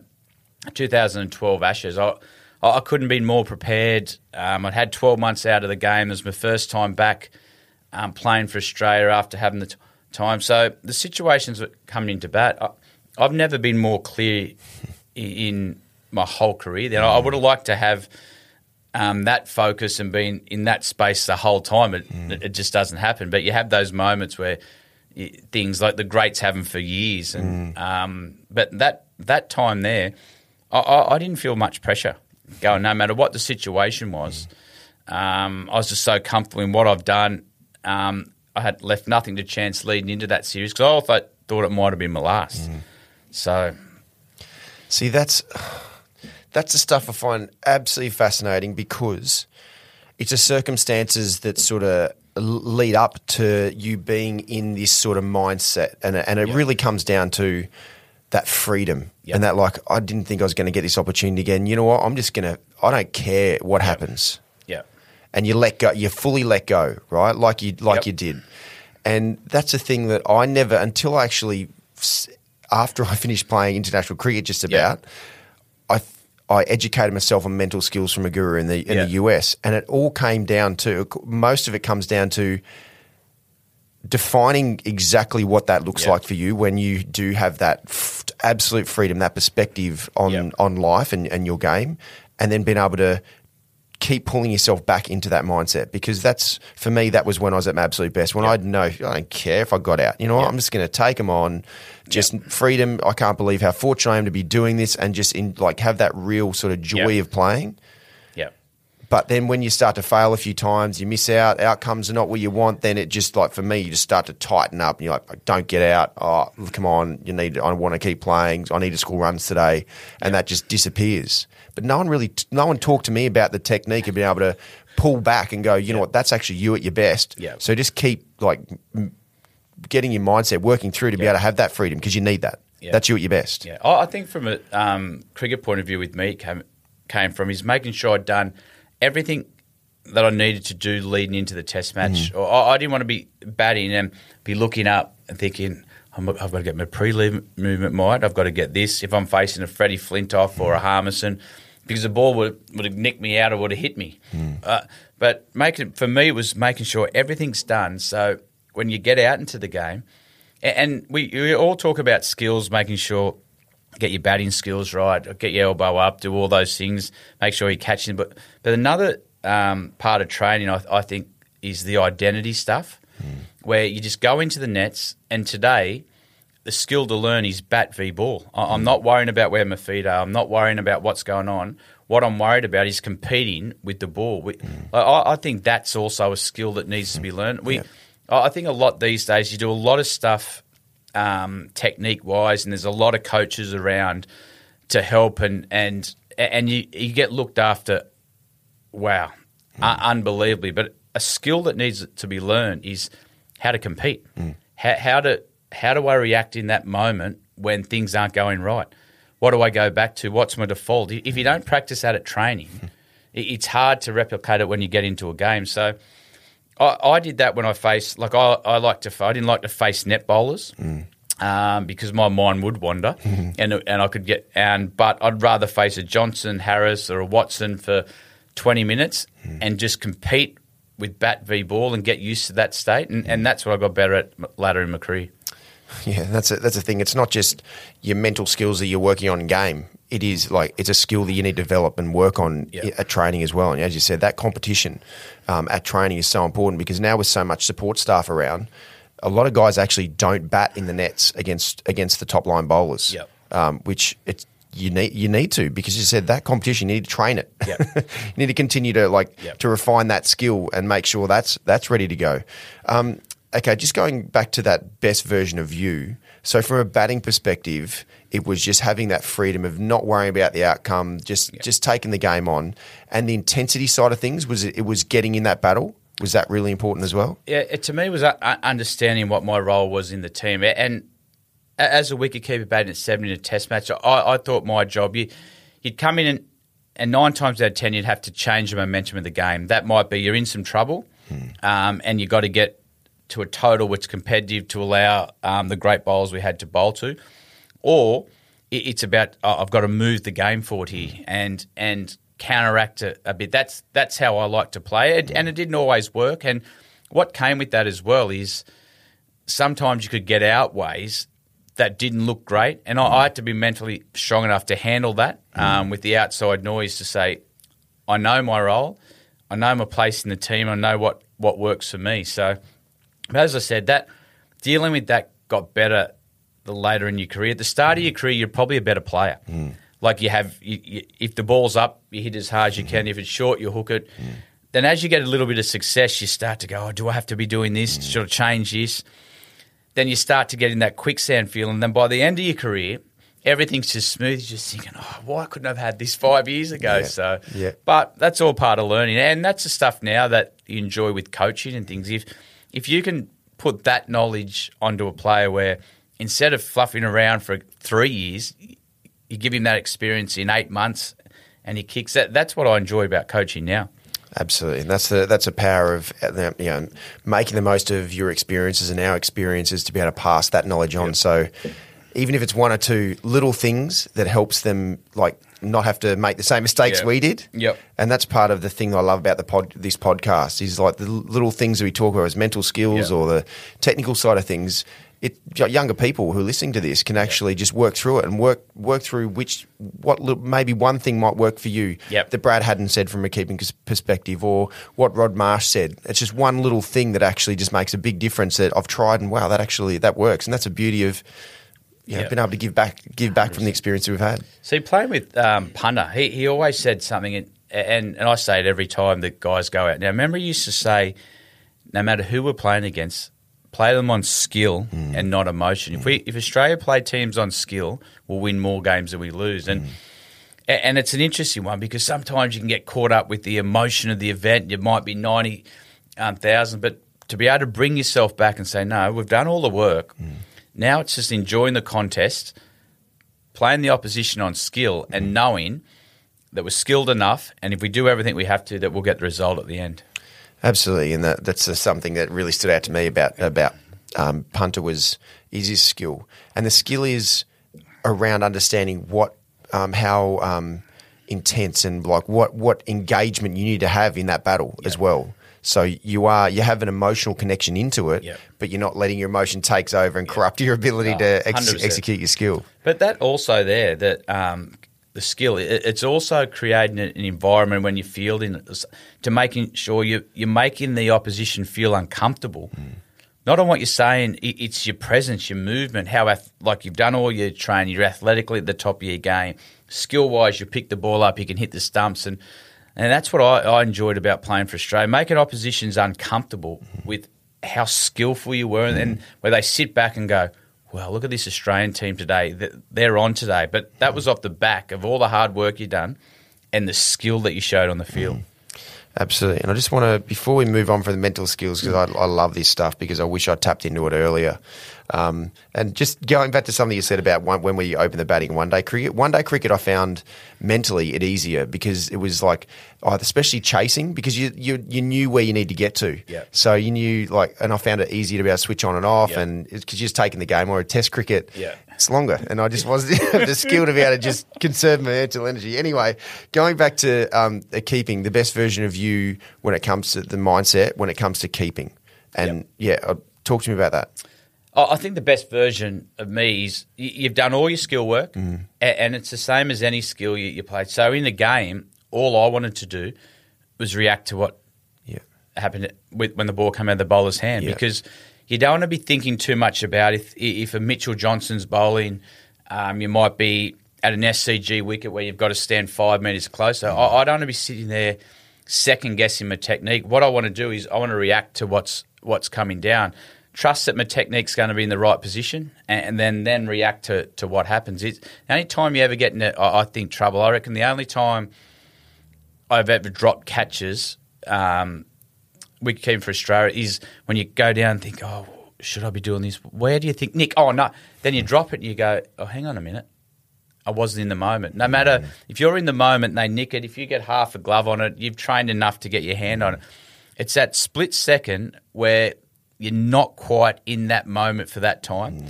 2012 Ashes, I couldn't be more prepared. I'd had 12 months out of the game. It was my first time back playing for Australia after having the time. So the situations that come into bat, I've never been more clear in my whole career. I would have liked to have that focus and being in that space the whole time. It just doesn't happen. But you have those moments where things like the greats have them for years. And but that time there, I didn't feel much pressure going, no matter what the situation was. I was just so comfortable in what I've done. I had left nothing to chance leading into that series, because I thought it might have been my last. So, see, that's the stuff I find absolutely fascinating, because it's the circumstances that sort of lead up to you being in this sort of mindset, and it really comes down to that freedom and that, I didn't think I was going to get this opportunity again. You know what? I'm just going to – I don't care what happens. Yeah. And you let go. You fully let go, right, you did. And that's a thing that I never – until I actually – after I finished playing international cricket just about, I educated myself on mental skills from a guru in the US, and it all came down to – most of it comes down to defining exactly what that looks like for you when you do have that absolute freedom, that perspective on life and your game, and then being able to keep pulling yourself back into that mindset, because that's – for me, that was when I was at my absolute best, when I'd know, I don't care if I got out. You know what? I'm just going to take them on. Just freedom. I can't believe how fortunate I am to be doing this, and just have that real sort of joy of playing. Yeah. But then when you start to fail a few times, you miss out, outcomes are not what you want, then it just, for me, you just start to tighten up, and you're like, don't get out. Oh, come on. I want to keep playing. I need to score runs today. And that just disappears. But no one talked to me about the technique of being able to pull back and go, you know what, that's actually you at your best. Yeah. So just keep getting your mindset working through to be able to have that freedom, because you need that. Yeah. That's you at your best. Yeah, I think from a cricket point of view with me, it came from is making sure I'd done everything that I needed to do leading into the test match. Mm. I didn't want to be batting and be looking up and thinking, I've got to get my pre-movement right. I've got to get this. If I'm facing a Freddie Flintoff or a Harmison, because the ball would have nicked me out or would have hit me. Mm. But for me, it was making sure everything's done. So when you get out into the game, and we all talk about skills, making sure get your batting skills right, get your elbow up, do all those things, make sure you're catching. But another part of training, I think, is the identity stuff, where you just go into the nets, and today the skill to learn is bat v ball. I'm not worrying about where my feet are. I'm not worrying about what's going on. What I'm worried about is competing with the ball. I think that's also a skill that needs to be learned. I think a lot these days you do a lot of stuff technique-wise, and there's a lot of coaches around to help, and you get looked after, unbelievably. But a skill that needs to be learned is how to compete. Mm. How do I react in that moment when things aren't going right? What do I go back to? What's my default? If you don't practice that at training, it's hard to replicate it when you get into a game. So I did that when I faced – like I didn't like to face net bowlers because my mind would wander and I could get – but I'd rather face a Johnson, Harris or a Watson for 20 minutes and just compete with bat v ball and get used to that state, and that's what I got better at later in my career. Yeah, that's a thing. It's not just your mental skills that you're working on in game. It is like it's a skill that you need to develop and work on at training as well. And as you said, that competition at training is so important because now with so much support staff around, a lot of guys actually don't bat in the nets against the top line bowlers, which it's. You need to, because you said that competition, you need to train it. Yep. You need to continue to to refine that skill and make sure that's ready to go. Okay, just going back to that best version of you. So from a batting perspective, it was just having that freedom of not worrying about the outcome, just taking the game on. And the intensity side of things, was getting in that battle. Was that really important as well? Yeah, to me it was understanding what my role was in the team. And as a wicketkeeper batting at seven in a test match, I thought my job, you'd come in and 9 times out of 10 you'd have to change the momentum of the game. That might be you're in some trouble and you've got to get to a total which is competitive to allow the great bowlers we had to bowl to. Or it's about I've got to move the game forward here and counteract it a bit. That's how I like to play it, and it didn't always work. And what came with that as well is sometimes you could get out ways that didn't look great, and I had to be mentally strong enough to handle that with the outside noise to say, I know my role, I know my place in the team, I know what works for me. So as I said, that dealing with that got better the later in your career. At the start of your career, you're probably a better player. Mm. Like you, if the ball's up, you hit as hard as you can. If it's short, you hook it. Mm. Then as you get a little bit of success, you start to go, do I have to be doing this? Should I change this? Then you start to get in that quicksand feel, and then by the end of your career, everything's just smooth. You're just thinking, why couldn't I have had this 5 years ago? But that's all part of learning, and that's the stuff now that you enjoy with coaching and things. If you can put that knowledge onto a player where instead of fluffing around for 3 years, you give him that experience in 8 months and he kicks that. That's what I enjoy about coaching now. Absolutely, and that's the power of making the most of your experiences and our experiences to be able to pass that knowledge on. So even if it's one or two little things that helps them, like not have to make the same mistakes we did. Yep. And that's part of the thing I love about this podcast is like the little things that we talk about as mental skills or the technical side of things. Younger people who are listening to this can actually just work through it and work through maybe one thing might work for you that Brad Haddin said from a keeping perspective, or what Rod Marsh said. It's just one little thing that actually just makes a big difference that I've tried, and wow, that works. And that's the beauty of being able to give back from the experience that we've had. See, playing with Punter, he always said something, and I say it every time that guys go out. Now, remember he used to say, no matter who we're playing against, play them on skill and not emotion. If Australia play teams on skill, we'll win more games than we lose. And it's an interesting one because sometimes you can get caught up with the emotion of the event. You might be 90,000, but to be able to bring yourself back and say, no, we've done all the work. Now it's just enjoying the contest, playing the opposition on skill and knowing that we're skilled enough, and if we do everything we have to, that we'll get the result at the end. Absolutely, and that's something that really stood out to me about Punter is his skill, and the skill is around understanding what how intense and like what engagement you need to have in that battle as well. So you have an emotional connection into it, but you're not letting your emotion takes over and corrupt your ability to execute your skill. But that also there, that the skill, it's also creating an environment when you're fielding to making sure you're making the opposition feel uncomfortable. Mm. Not on what you're saying, it's your presence, your movement, how like you've done all your training, you're athletically at the top of your game. Skill-wise, you pick the ball up, you can hit the stumps and that's what I enjoyed about playing for Australia, making oppositions uncomfortable with how skillful you were, and then where they sit back and go, well, look at this Australian team today. They're on today. But that was off the back of all the hard work you've done and the skill that you showed on the field. Absolutely. And I just want to, before we move on from the mental skills, because I love this stuff because I wish I tapped into it earlier. And just going back to something you said about when we open the batting one day cricket, I found mentally it easier because it was like, especially chasing, because you knew where you need to get to. Yep. So you knew and I found it easier to be able to switch on and off, and because you're just taking the game, or a test cricket, it's longer. And I just wasn't the skill to be able to just conserve my mental energy. Anyway, going back to keeping the best version of you when it comes to the mindset, when it comes to keeping. And talk to me about that. I think the best version of me is you've done all your skill work, and it's the same as any skill you played. So in the game, all I wanted to do was react to what happened when the ball came out of the bowler's hand, because you don't want to be thinking too much about if a Mitchell Johnson's bowling, you might be at an SCG wicket where you've got to stand 5 metres closer. I don't want to be sitting there second-guessing my technique. What I want to do is I want to react to what's coming down. Trust that my technique's going to be in the right position, and then react to what happens. It's the only time you ever get in, I think, trouble. I reckon the only time I've ever dropped catches, we came for Australia, is when you go down and think, oh, should I be doing this? Where do you think, Nick? Oh, no. Then you drop it and you go, oh, hang on a minute. I wasn't in the moment. No matter if you're in the moment and they nick it, if you get half a glove on it, you've trained enough to get your hand on it. It's that split second where you're not quite in that moment for that time.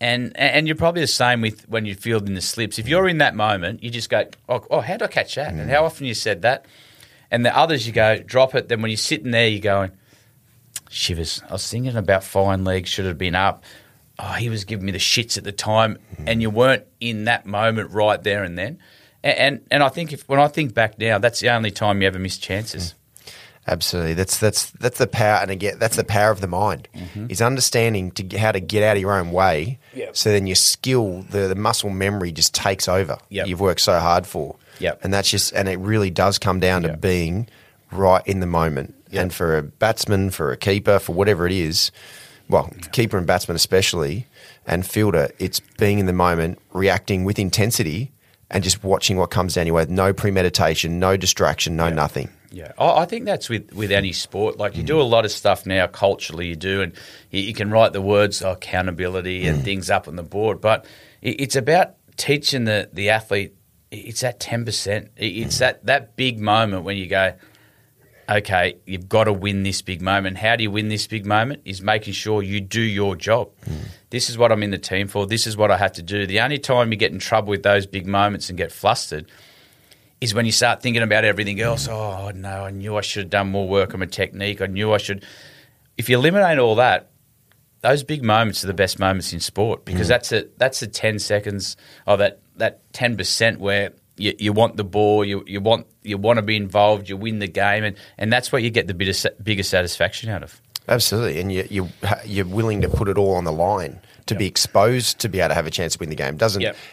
Mm. And you're probably the same with when you're fielding the slips. If you're in that moment, you just go, oh, how did I catch that? And how often you said that? And the others you go, drop it. Then when you're sitting there, you're going, shivers. I was thinking about fine leg, should have been up. Oh, he was giving me the shits at the time. And you weren't in that moment right there and then. And I think when I think back now, that's the only time you ever miss chances. Mm. Absolutely, that's the power, and again, that's the power of the mind. Is understanding how to get out of your own way. So then your skill, the muscle memory, just takes over. You've worked so hard for. And that's just, and it really does come down to being right in the moment. And for a batsman, for a keeper, for whatever it is, keeper and batsman especially, and fielder, it's being in the moment, reacting with intensity, and just watching what comes down your way. No premeditation, no distraction, no nothing. Yeah, I think that's with any sport. Like you do a lot of stuff now culturally, you do, and you can write the words accountability and things up on the board. But it's about teaching the athlete. It's that 10%. It's that big moment when you go, okay, you've got to win this big moment. How do you win this big moment? Is making sure you do your job. This is what I'm in the team for. This is what I have to do. The only time you get in trouble with those big moments and get flustered is when you start thinking about everything else. Oh, no, I knew I should have done more work on my technique. I knew I should. If you eliminate all that, those big moments are the best moments in sport, because that's the 10 seconds or that 10% where you want the ball, you want to be involved, you win the game, and that's what you get the biggest satisfaction out of. Absolutely, and you're willing to put it all on the line to be exposed to be able to have a chance to win the game.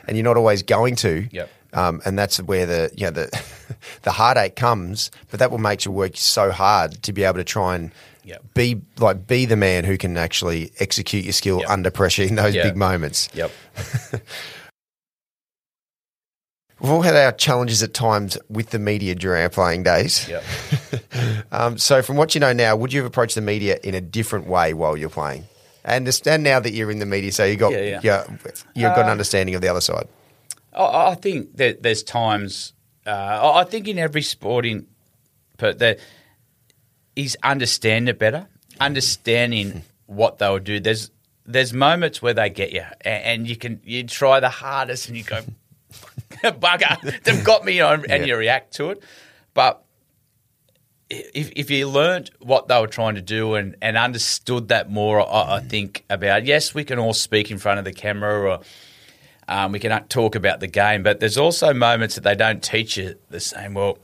And you're not always going to. And that's where the heartache comes, but that will make you work so hard to be able to try and be the man who can actually execute your skill under pressure in those big moments. We've all had our challenges at times with the media during our playing days. So from what you know now, would you have approached the media in a different way while you're playing? And now that you're in the media, so you've got an understanding of the other side. I think that there's times I think in every sport, is understand it better, understanding what they'll do. There's moments where they get you, and you try the hardest, and you go, bugger, they've got me, and you react to it. But if you learnt what they were trying to do and understood that more, I think about, yes, we can all speak in front of the camera or we can talk about the game, but there's also moments that they don't teach you the same. Well,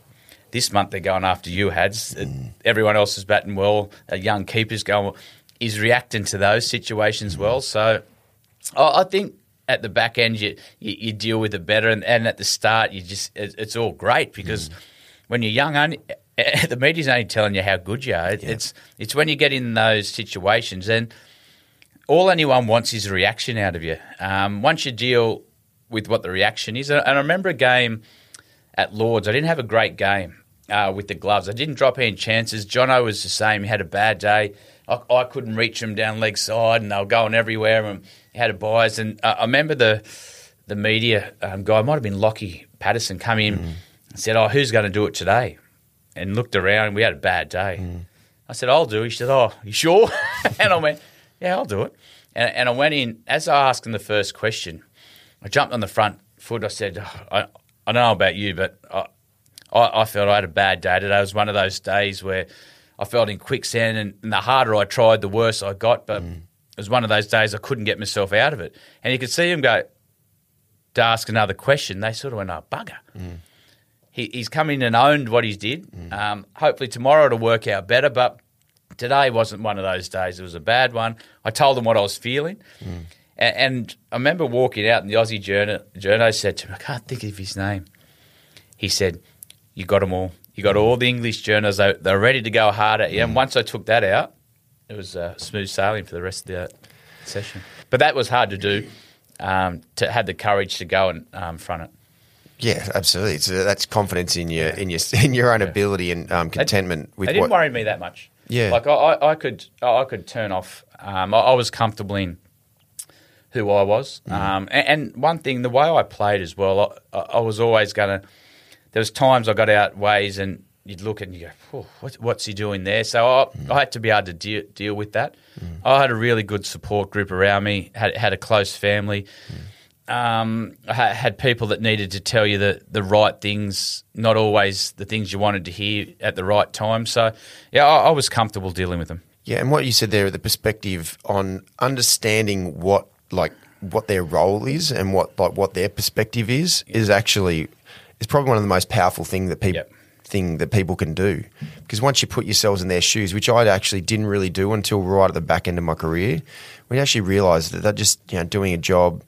this month they're going after you, Hads. Everyone else is batting well. A young keeper's going well. He's reacting to those situations well. So I think at the back end you deal with it better, and at the start it's all great because when you're young, the media's only telling you how good you are. It's when you get in those situations, and all anyone wants is a reaction out of you. Once you deal with what the reaction is, and I remember a game at Lords, I didn't have a great game with the gloves. I didn't drop any chances. Jono was the same. He had a bad day. I couldn't reach him down leg side, and they were going everywhere, and he had a bias. And I remember the media guy, might have been Lockie Patterson, come in and said, "Oh, who's going to do it today?" And looked around, and we had a bad day. I said, "I'll do it." He said, "Oh, you sure?" And I went, "Yeah, I'll do it." And I went in. As I asked him the first question, I jumped on the front foot. I said, I don't know about you, but I felt I had a bad day today. It was one of those days where I felt in quicksand, and the harder I tried, the worse I got. But it was one of those days I couldn't get myself out of it. And you could see him go to ask another question. They sort of went, "Oh, bugger." He's come in and owned what he did. Hopefully tomorrow it'll work out better, but today wasn't one of those days. It was a bad one. I told him what I was feeling. And I remember walking out, and the Aussie journo said to me, I can't think of his name. He said, "You got them all. You got all the English journos. They're ready to go hard at you." And once I took that out, it was smooth sailing for the rest of the session. But that was hard to do, to have the courage to go and front it. Yeah, absolutely. So that's confidence in your own ability and contentment. It didn't worry me that much. Yeah, like I could turn off. I was comfortable in who I was. And one thing, the way I played as well, I was always going to. There was times I got out ways, and you'd look and you go, "Oh, what's he doing there?" So I had to be able to deal with that. I had a really good support group around me. Had a close family. I had people that needed to tell you the right things, not always the things you wanted to hear at the right time. So, yeah, I was comfortable dealing with them. Yeah, and what you said there, the perspective on understanding what their role is and what their perspective is actually is probably one of the most powerful thing that people can do. Because once you put yourselves in their shoes, which I actually didn't really do until right at the back end of my career, we actually realised that they're just doing a job.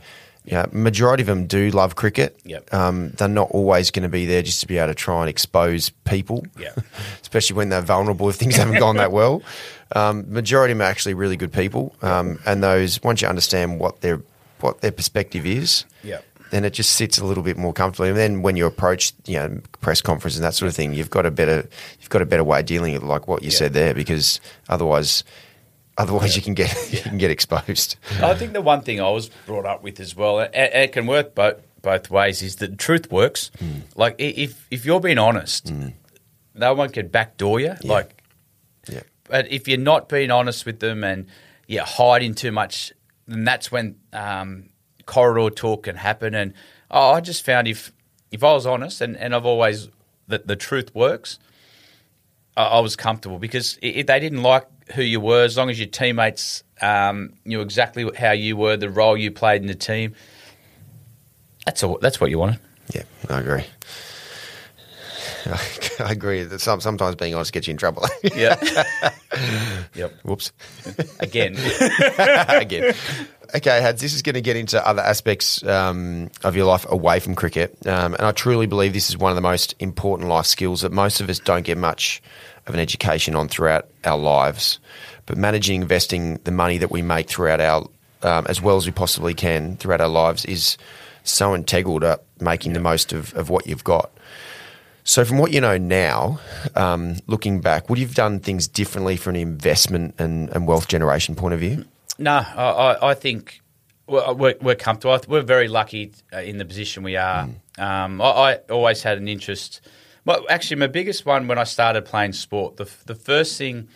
Yeah, majority of them do love cricket. Yep. They're not always going to be there just to be able to try and expose people, especially when they're vulnerable if things haven't gone that well. Majority of them are actually really good people, and those, once you understand what their perspective is, then it just sits a little bit more comfortably. And then when you approach press conferences and that sort of thing, you've got a better way of dealing with like what you said there, because otherwise you can get exposed. I think the one thing I was brought up with as well, and it can work both ways, is that truth works. Like if you're being honest, no one can backdoor you. Yeah. But if you're not being honest with them and you're hiding too much, then that's when corridor talk can happen. And I just found if I was honest, and I've always that the truth works, I was comfortable, because if they didn't like who you were, as long as your teammates knew exactly how you were, the role you played in the team, that's what you wanted. Yeah, I agree. I agree that sometimes being honest gets you in trouble. Whoops. Again. Okay, Hads, this is going to get into other aspects of your life away from cricket, and I truly believe this is one of the most important life skills that most of us don't get much of an education on throughout our lives. But managing, investing the money that we make throughout our as well as we possibly can throughout our lives is so integral to making the most of what you've got. So from what you know now, looking back, would you have done things differently from an investment and wealth generation point of view? No, I think We're comfortable. We're very lucky in the position we are. I always had an interest. Well, actually, my biggest one when I started playing sport, the first thing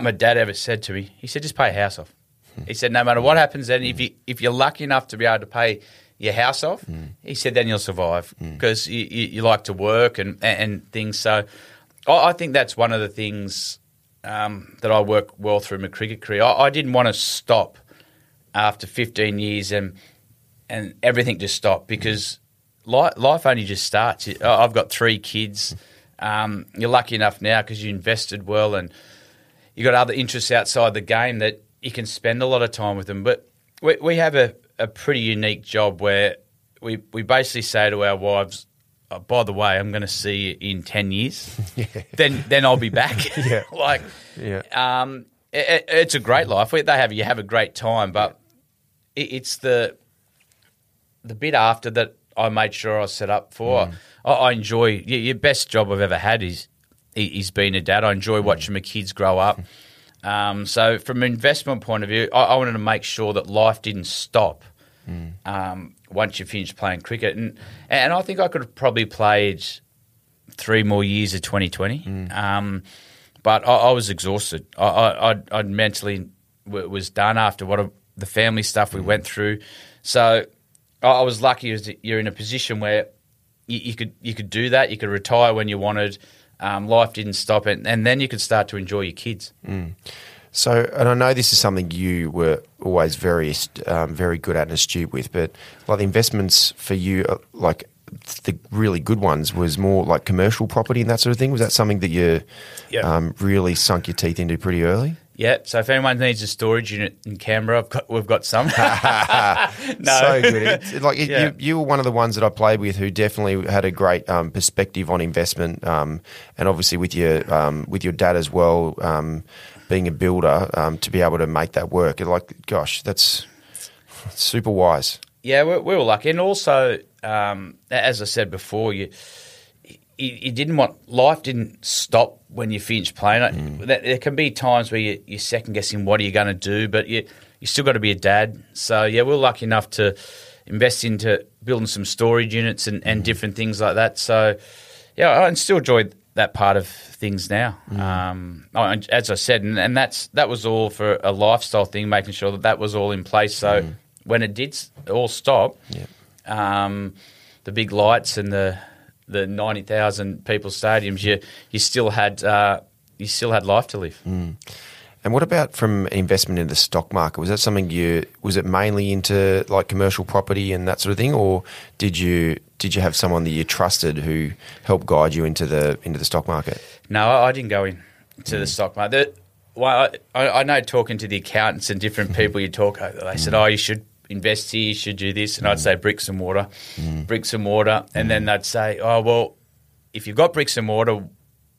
my dad ever said to me, he said, just pay a house off. He said, no matter what happens then, if you're lucky enough to be able to pay your house off, he said, then you'll survive because you like to work and things. So I think that's one of the things that I work well through my cricket career. I didn't want to stop after 15 years and everything just stopped because life only just starts. I've got 3 kids. You're lucky enough now because you invested well and you got other interests outside the game that you can spend a lot of time with them. But we have a pretty unique job where we basically say to our wives, oh, by the way, I'm going to see you in 10 years. Yeah. Then I'll be back. Yeah. It's a great life. You have a great time, but it's the bit after that I made sure I was set up for. I enjoy your best job I've ever had is being a dad. I enjoy watching my kids grow up. So from an investment point of view, I wanted to make sure that life didn't stop once you finished playing cricket. And I think I could have probably played 3 more years of T20. But I was exhausted. I mentally was done after the family stuff we went through. So I was lucky as you're in a position where you could do that. You could retire when you wanted. Life didn't stop, and then you could start to enjoy your kids. So, and I know this is something you were always very, very good at and astute with. But like the investments for you, like the really good ones was more like commercial property and that sort of thing. Was that something that you really sunk your teeth into pretty early? Yeah. So if anyone needs a storage unit in Canberra, we've got some. No. So good. You were one of the ones that I played with who definitely had a great perspective on investment, and obviously with your dad as well, being a builder, to be able to make that work. That's super wise. Yeah, we were lucky, and also, as I said before, you didn't want life didn't stop when you finished playing. There can be times where you're second guessing what are you going to do, but you still got to be a dad. So yeah, we're lucky enough to invest into building some storage units and different things like that. So yeah, I still enjoy that part of things now. As I said, and that was all for a lifestyle thing, making sure that was all in place. So. When it did all stop, the big lights and the 90,000 people stadiums, you still had life to live. And what about from investment in the stock market? Was that something was it mainly into like commercial property and that sort of thing, or did you have someone that you trusted who helped guide you into the stock market? No, I didn't go into the stock market. Well, I know talking to the accountants and different people you talk, they said, oh, you should invest here, you should do this. And I'd say bricks and mortar. And then they'd say, oh, well, if you've got bricks and mortar,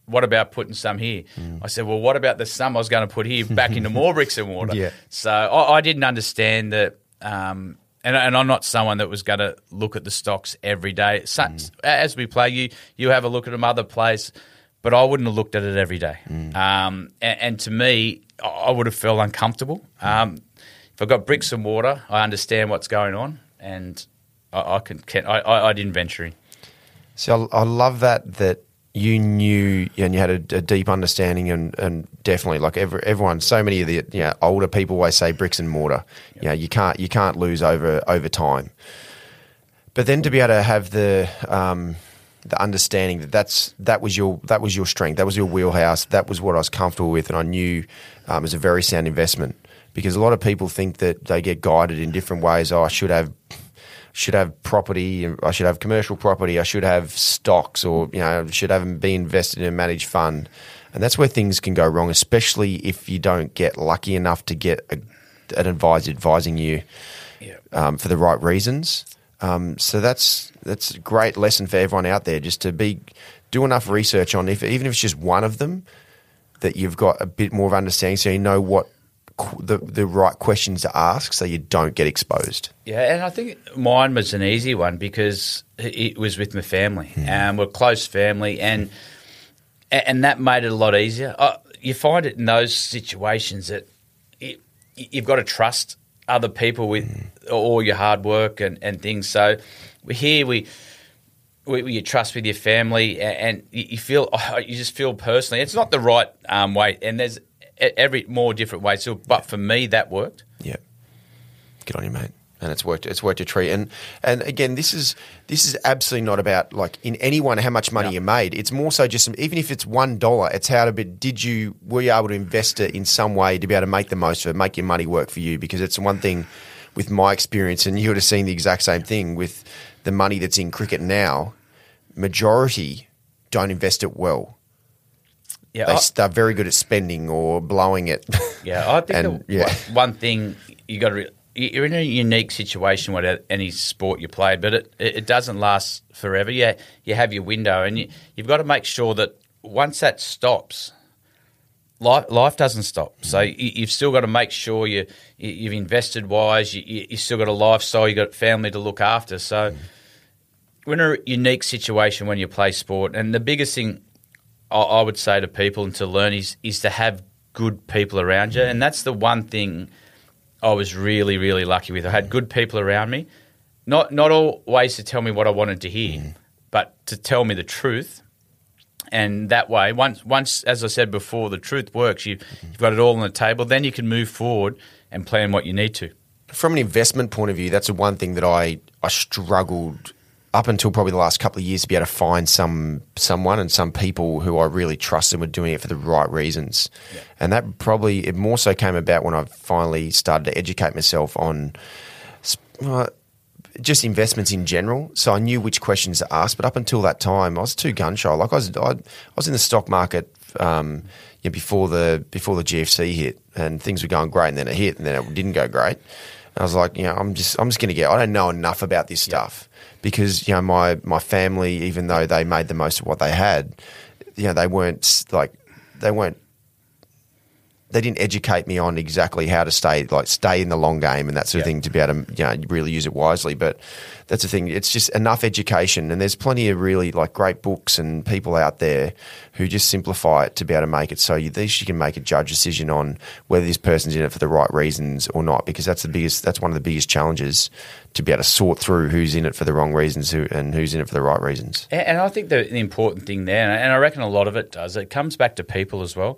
what about putting some here? I said, well, what about the sum I was going to put here back into more bricks and mortar? Yeah. So I didn't understand that. And I'm not someone that was going to look at the stocks every day. So, as we play, you have a look at them other plays. But I wouldn't have looked at it every day. And to me, I would have felt uncomfortable. If I've got bricks and mortar, I understand what's going on, and I didn't venture in. So I love that you knew and you had a deep understanding and definitely like everyone, so many of the older people always say bricks and mortar. Yep. You can't lose over time. But then to be able to have the understanding that was your strength, that was your wheelhouse, that was what I was comfortable with, and I knew it was a very sound investment, because a lot of people think that they get guided in different ways. Oh, I should have property, I should have commercial property, I should have stocks, or I should have them be invested in a managed fund, and that's where things can go wrong, especially if you don't get lucky enough to get an advisor advising you for the right reasons. So that's a great lesson for everyone out there, just to do enough research on even if it's just one of them, that you've got a bit more of understanding, so you know what the right questions to ask, so you don't get exposed. Yeah, and I think mine was an easy one because it was with my family, and we're close family, and that made it a lot easier. You find it in those situations that you've got to trust other people with all your hard work and things. So here you trust with your family, and you feel you just feel personally it's not the right way, and there's more different ways. So, but for me, that worked. Yeah, good on you, mate. And it's worked. It's worked a treat. And again, this is absolutely not about like in anyone how much money you made. It's more so just even if it's $1, it's how to be. Were you able to invest it in some way to be able to make the most of it, make your money work for you? Because it's one thing with my experience, and you would have seen the exact same thing with the money that's in cricket now. Majority don't invest it well. Yeah, they're very good at spending or blowing it. Yeah, I think one thing you got to. You're in a unique situation with any sport you play, but it doesn't last forever. Yeah, you have your window, and you've got to make sure that once that stops, life doesn't stop. So you've still got to make sure you've invested wise. You've still got a lifestyle. You've got family to look after. So we're in a unique situation when you play sport, and the biggest thing I would say to people and to learn is to have good people around you, and that's the one thing I was really, really lucky with. I had good people around me, not always to tell me what I wanted to hear, but to tell me the truth. And that way, once as I said before, the truth works. You've got it all on the table. Then you can move forward and plan what you need to. From an investment point of view, that's the one thing that I struggled up until probably the last couple of years to be able to find someone and some people who I really trusted were doing it for the right reasons. Yeah. And that probably, it more so came about when I finally started to educate myself on just investments in general. So I knew which questions to ask, but up until that time, I was too gun shy. Like I was in the stock market before the GFC hit, and things were going great, and then it hit, and then it didn't go great. And I was like, I'm just going to I don't know enough about this stuff. Because, my family, even though they made the most of what they had, they didn't educate me on exactly how to stay in the long game and that sort of thing to be able to, really use it wisely. But that's the thing. It's just enough education, and there's plenty of really great books and people out there who just simplify it to be able to make it so you, at least you can make a judge decision on whether this person's in it for the right reasons or not, because that's one of the biggest challenges, to be able to sort through who's in it for the wrong reasons and who's in it for the right reasons. And I think the important thing there, and I reckon a lot of it does, it comes back to people as well.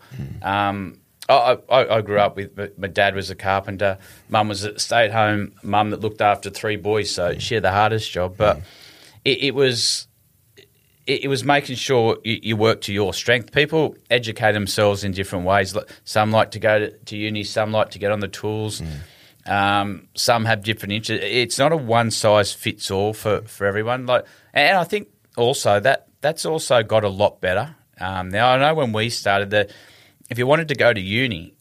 I grew up with my dad was a carpenter, mum was a stay-at-home mum that looked after three boys, so she had the hardest job. But it was making sure you work to your strength. People educate themselves in different ways. Some like to go to uni, some like to get on the tools, some have different interests. It's not a one-size-fits-all for everyone. And I think also that's also got a lot better. Now, I know when we started if you wanted to go to uni,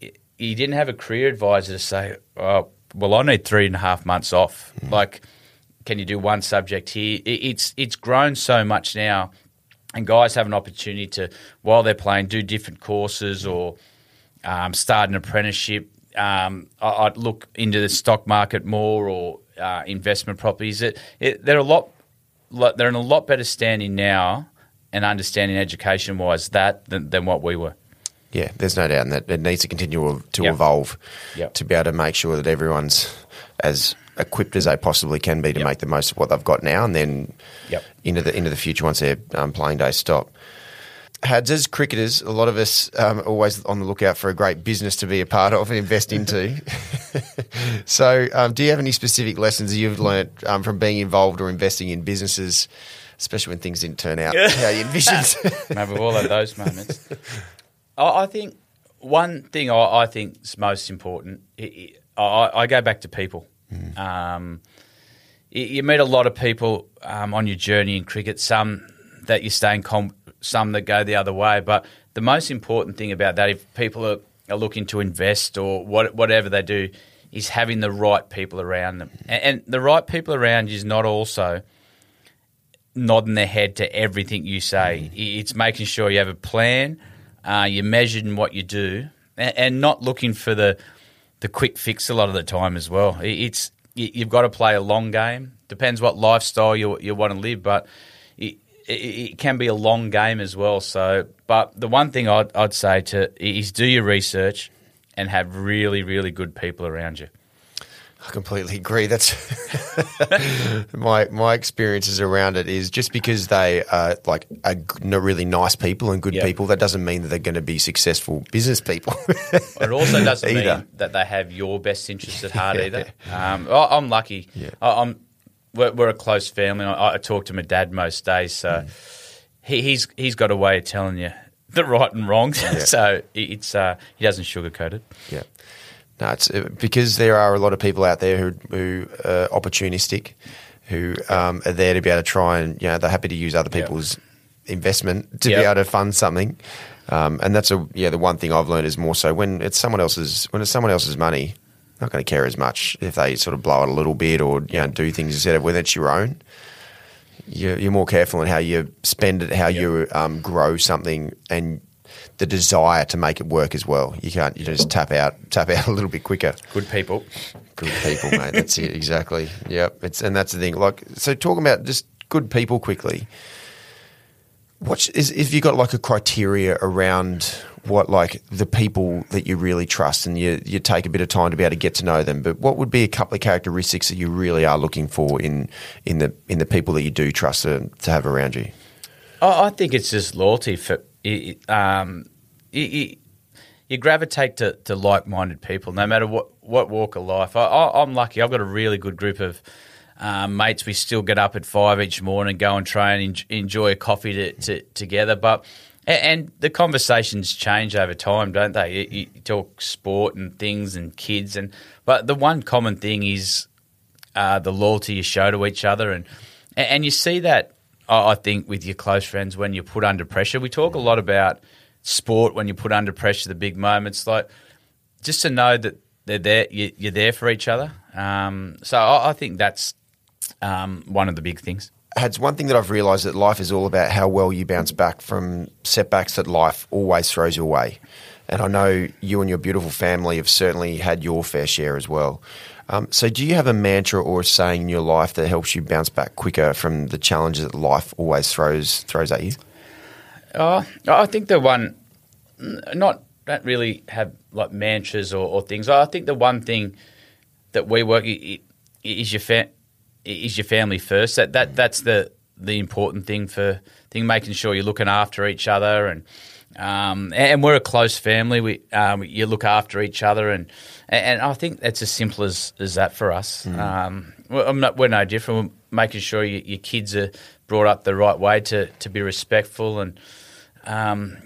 you didn't have a career advisor to say, oh, well, I need 3.5 months off. Can you do one subject here? It's grown so much now, and guys have an opportunity to, while they're playing, do different courses or start an apprenticeship. I'd look into the stock market more or investment properties. They're in a lot better standing now and understanding education-wise than what we were. Yeah, there's no doubt in that. It needs to continue to evolve to be able to make sure that everyone's as equipped as they possibly can be to make the most of what they've got now, and then into the future once their playing days stop. Hads, as cricketers, a lot of us are always on the lookout for a great business to be a part of and invest into. So do you have any specific lessons you've learnt from being involved or investing in businesses, especially when things didn't turn out how you envisioned? Maybe we've all had those moments. I think one thing I think is most important, I go back to people. You meet a lot of people on your journey in cricket, some that you stay in some that go the other way. But the most important thing about that, if people are looking to invest or whatever they do, is having the right people around them. And the right people around you is not also nodding their head to everything you say. It's making sure you have a plan, you're measured in what you do, and not looking for the quick fix a lot of the time as well. It's you've got to play a long game. Depends what lifestyle you want to live, but it can be a long game as well. So, but the one thing I'd say is do your research and have really, really good people around you. I completely agree. That's my experiences around it is just because they are like are really nice people and good people, that doesn't mean that they're going to be successful business people. It also doesn't mean that they have your best interests at heart either. I'm lucky. Yeah. We're a close family. I talk to my dad most days, so he's got a way of telling you the right and wrong. Yeah. So it's he doesn't sugarcoat it. Yeah. No, it's because there are a lot of people out there who are opportunistic, who are there to be able to try and, you know, they're happy to use other people's investment to be able to fund something. And that's the one thing I've learned is more so when it's someone else's money, I'm not going to care as much if they sort of blow it a little bit or, you know, do things instead of when it's your own. You're more careful in how you spend it, how you grow something, and the desire to make it work as well. You can't just tap out a little bit quicker. Good people mate, that's it, exactly. And that's the thing, like, so talking about just good people quickly, if you got like a criteria around what, like, the people that you really trust and you take a bit of time to be able to get to know them, but what would be a couple of characteristics that you really are looking for in the people that you do trust to have around you? I think it's just loyalty. You gravitate to like-minded people, no matter what walk of life. I'm lucky. I've got a really good group of mates. We still get up at 5 each morning, go and train, enjoy a coffee together. But and the conversations change over time, don't they? You talk sport and things and kids, but the one common thing is the loyalty you show to each other, and you see that. I think with your close friends when you're put under pressure. We talk a lot about sport when you're put under pressure, the big moments, like just to know that they're there, you're there for each other. So I think that's one of the big things. It's one thing that I've realised, that life is all about how well you bounce back from setbacks that life always throws your way. And I know you and your beautiful family have certainly had your fair share as well. So do you have a mantra or a saying in your life that helps you bounce back quicker from the challenges that life always throws at you? I think the one – don't really have like mantras or things. I think the one thing that we work is your family first. That's the important thing making sure you're looking after each other, and we're a close family. You look after each other, and I think that's as simple as that for us. We're no different. We're making sure your kids are brought up the right way to be respectful, and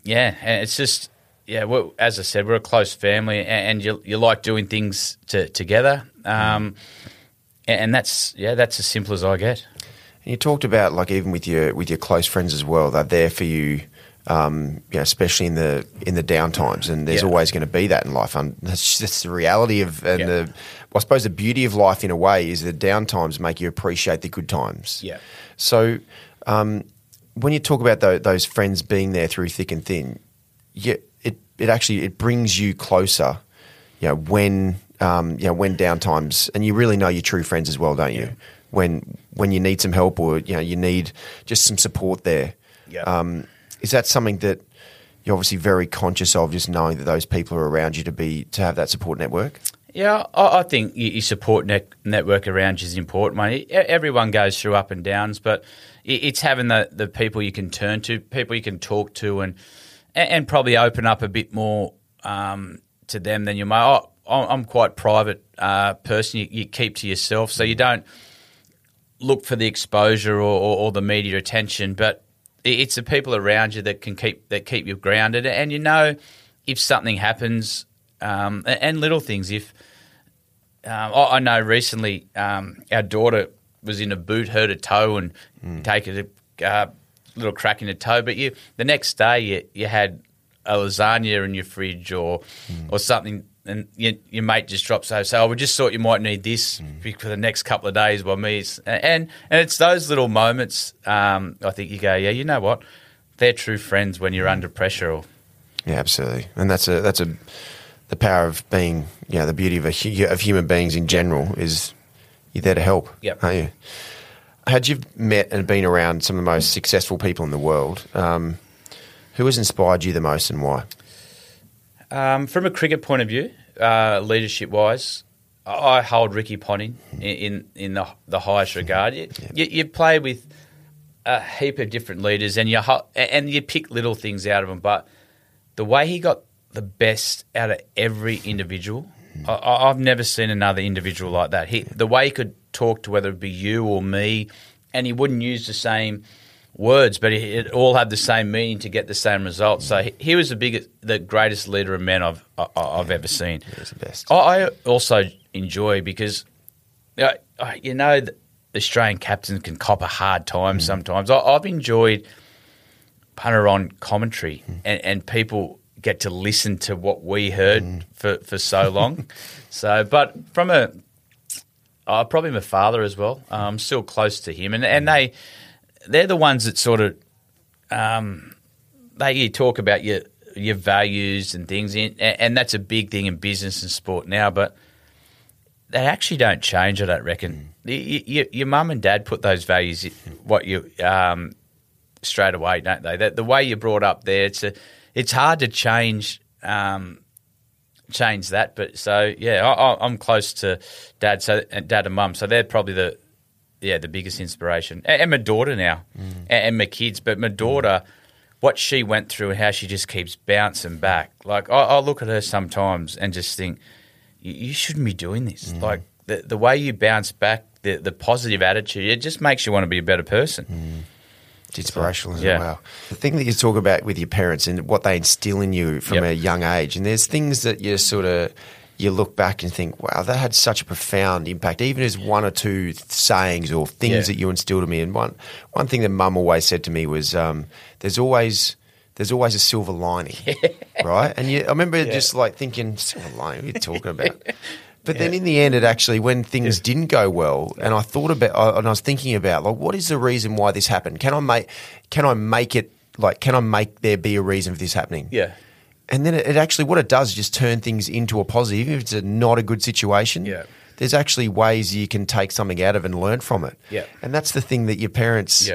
it's just as I said, we're a close family, and you like doing things together, and that's as simple as I get. And you talked about, like, even with your close friends as well, they're there for you. Especially in the down times, and there's always going to be that in life. That's the reality of, and I suppose the beauty of life in a way is the down times make you appreciate the good times. Yeah. So when you talk about those friends being there through thick and thin, it actually brings you closer. When down times, and you really know your true friends as well, don't you? When you need some help, or you need just some support there. Yeah. Is that something that you're obviously very conscious of, just knowing that those people are around you to have that support network? Yeah, I think your support network around you is important. Everyone goes through up and downs, but it's having the people you can turn to, people you can talk to, and probably open up a bit more to them than you may. I'm quite private person. You keep to yourself, so you don't look for the exposure or the media attention, but it's the people around you that can keep you grounded, and if something happens, and little things. If I know recently, our daughter was in a boot, hurt a toe, and take a little crack in the toe. But the next day, you had a lasagna in your fridge or something, and your mate just drops over. So we just thought you might need this for the next couple of days by me. And it's those little moments, I think you go, you know what? They're true friends when you're under pressure. Yeah, absolutely. And that's the power of being, the beauty of human beings in general is you're there to help, aren't you? Had you met and been around some of the most successful people in the world, who has inspired you the most and why? From a cricket point of view, leadership-wise, I hold Ricky Ponting in the highest regard. You play with a heap of different leaders, and you pick little things out of them. But the way he got the best out of every individual, I've never seen another individual like that. The way he could talk to whether it be you or me, and he wouldn't use the same words, but it all had the same meaning to get the same results. So he was the greatest leader of men I've ever seen. He was the best. I also enjoy because, you know, the Australian captain can cop a hard time sometimes. I've enjoyed punter-on commentary and people get to listen to what we heard for so long. But from probably my father as well. I'm still close to him, and they're the ones that sort of they talk about your values and things, and that's a big thing in business and sport now. But they actually don't change, I don't reckon. Your mum and dad put those values straight away, don't they? The way you're brought up there, it's hard to change that. But so yeah, I'm close to dad, dad and mum, so they're probably the biggest inspiration. And my daughter now and my kids. But my daughter, what she went through and how she just keeps bouncing back. Like, I look at her sometimes and just think, you shouldn't be doing this. Like, the way you bounce back, the positive attitude, it just makes you want to be a better person. It's inspirational as well. The thing that you talk about with your parents and what they instill in you from a young age, and there's things that you sort of – you look back and think, wow, that had such a profound impact, even as one or two sayings or things that you instilled in me. And one thing that Mum always said to me was, there's always a silver lining, right? And I remember just like thinking, silver lining, what are you talking about? But then in the end, it actually, when things didn't go well, and I thought about, and I was thinking about, like, what is the reason why this happened? Can I make there be a reason for this happening? Yeah. And then it actually, what it does is just turn things into a positive. Even if it's not a good situation, there's actually ways you can take something out of and learn from it. Yeah. And that's the thing that your parents,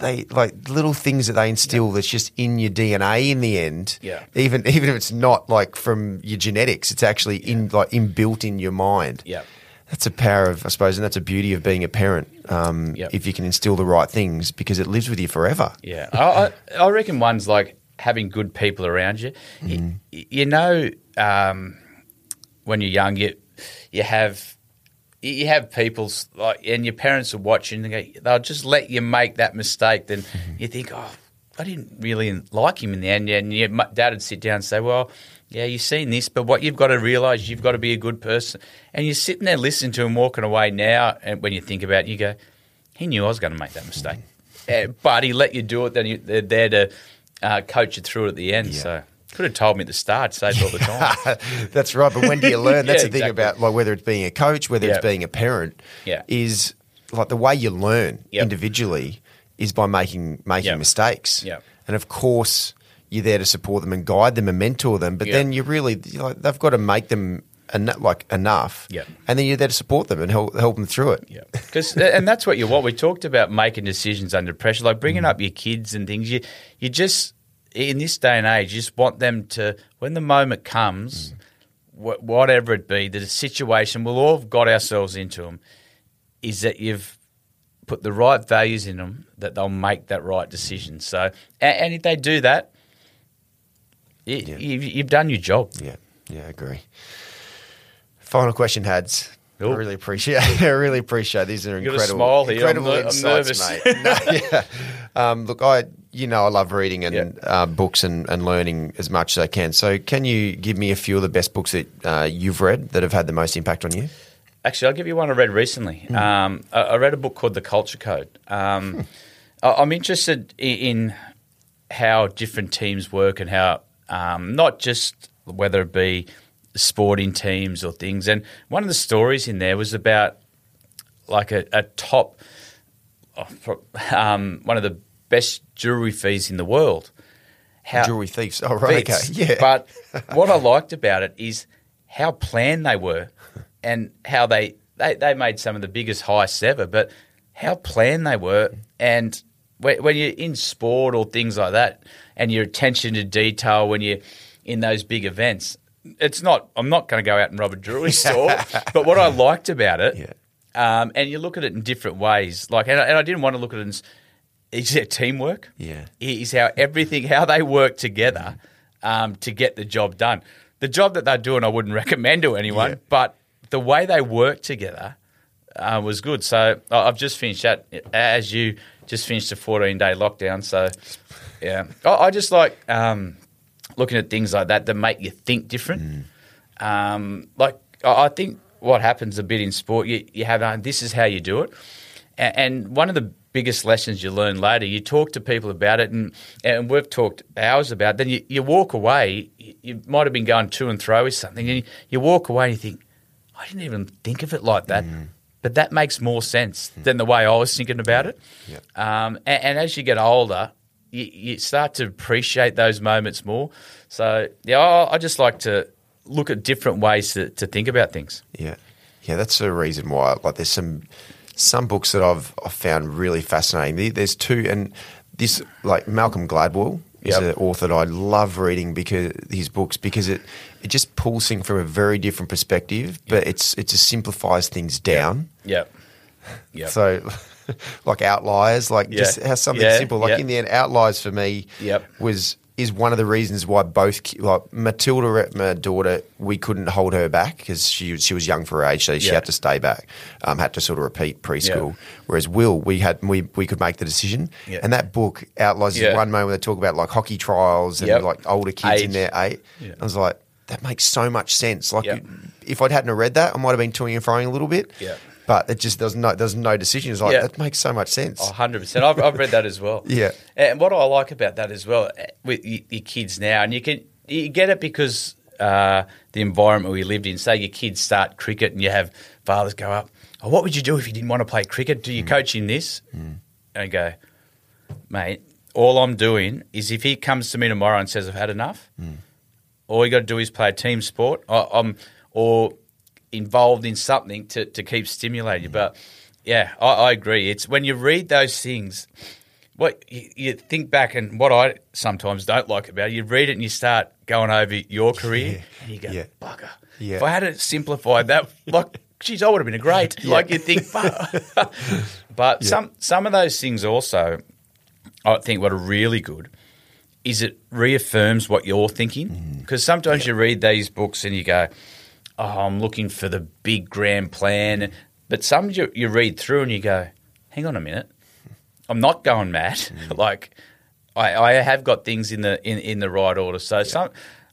they like little things that they instill that's just in your DNA in the end. Yeah. Even if it's not like from your genetics, it's actually inbuilt in your mind. Yeah. That's a power of, I suppose, and that's a beauty of being a parent. If you can instill the right things, because it lives with you forever. Yeah. I reckon one's like having good people around you. You know, when you're young, you have people like, and your parents are watching. They'll just let you make that mistake. Then you think, oh, I didn't really like him in the end. And your dad would sit down and say, well, yeah, you've seen this, but what you've got to realise is you've got to be a good person. And you're sitting there listening to him walking away now. And when you think about it, you go, he knew I was going to make that mistake, but he let you do it. Then they're there to coach you through it at the end. So could have told me at the start, saved all the time. That's right. But when do you learn? That's the thing about, like, whether it's being a coach, whether it's being a parent, is like the way you learn individually is by making mistakes. Yeah. And of course, you're there to support them and guide them and mentor them. But then you really, like, they've got to make them enough, and then you're there to support them and help them through it. Yeah, and that's what you want. We talked about making decisions under pressure, like bringing up your kids and things. You just, in this day and age, you just want them to, when the moment comes, whatever it be, the situation we'll all have got ourselves into them, is that you've put the right values in them that they'll make that right decision. So, and if they do that, you've done your job. Yeah, I agree. Final question, Hads. Nope. I really appreciate. These are incredible insights, mate. Look, I love reading and books and learning as much as I can. So can you give me a few of the best books that you've read that have had the most impact on you? Actually, I'll give you one I read recently. I read a book called The Culture Code. I'm interested in how different teams work and how not just whether it be sporting teams or things. And one of the stories in there was about like a top, one of the best jewelry thieves in the world. Jewelry thieves. Oh, right. Thieves. Okay. Yeah. But what I liked about it is how planned they were and how they made some of the biggest heists ever, but how planned they were. And when you're in sport or things like that, and your attention to detail when you're in those big events, it's not. I'm not going to go out and rob a jewelry store. But what I liked about it, and you look at it in different ways. Like, and I didn't want to look at it as is their teamwork. Yeah, is how everything, how they work together to get the job done. The job that they're doing, I wouldn't recommend to anyone. Yeah. But the way they work together was good. So I've just finished that, as you just finished a 14-day lockdown. So yeah, I just like looking at things like that that make you think different. Like I think what happens a bit in sport, you have this is how you do it, and one of the biggest lessons you learn later. You talk to people about it, and we've talked hours about it. Then you walk away. You might have been going to and fro with something, and you walk away and you think, I didn't even think of it like that, but that makes more sense than the way I was thinking about it. Yeah. And as you get older, you start to appreciate those moments more. So, yeah, I just like to look at different ways to think about things. Yeah. Yeah, that's the reason why. Like, there's some books that I've found really fascinating. There's two, and this, like Malcolm Gladwell is an author that I love reading because his books, because it just pulls things from a very different perspective, but it just simplifies things down. Yeah. So, like Outliers, like just how something simple, like in the end, Outliers for me is one of the reasons why both, like Matilda, my daughter, we couldn't hold her back because she was young for her age, so she had to stay back, had to sort of repeat preschool. Whereas Will, we could make the decision, and that book outlines one moment where they talk about like hockey trials and like older kids in their eight. Yeah. I was like, that makes so much sense. Like if I hadn't read that, I might have been toying and froing a little bit. Yeah. But it just there's no decision. It's like that makes so much sense. 100%. I've read that as well. And what I like about that as well with your kids now, and you get it because the environment we lived in. Say your kids start cricket, and you have fathers go up. Oh, what would you do if you didn't want to play cricket? Do you coach in this? And go, mate. All I'm doing is if he comes to me tomorrow and says I've had enough, all you got to do is play a team sport. Or involved in something to keep stimulated. But, yeah, I agree. It's when you read those things, what you think back, and what I sometimes don't like about it, you read it and you start going over your career and you go, bugger. Yeah. If I had it simplified that, like, geez, I would have been a great. Like you think, fuck. But some of those things also I think what are really good is it reaffirms what you're thinking, because sometimes you read these books and you go, oh, I'm looking for the big grand plan. But some you read through and you go, hang on a minute, I'm not going mad. Like I have got things in the right order. So some,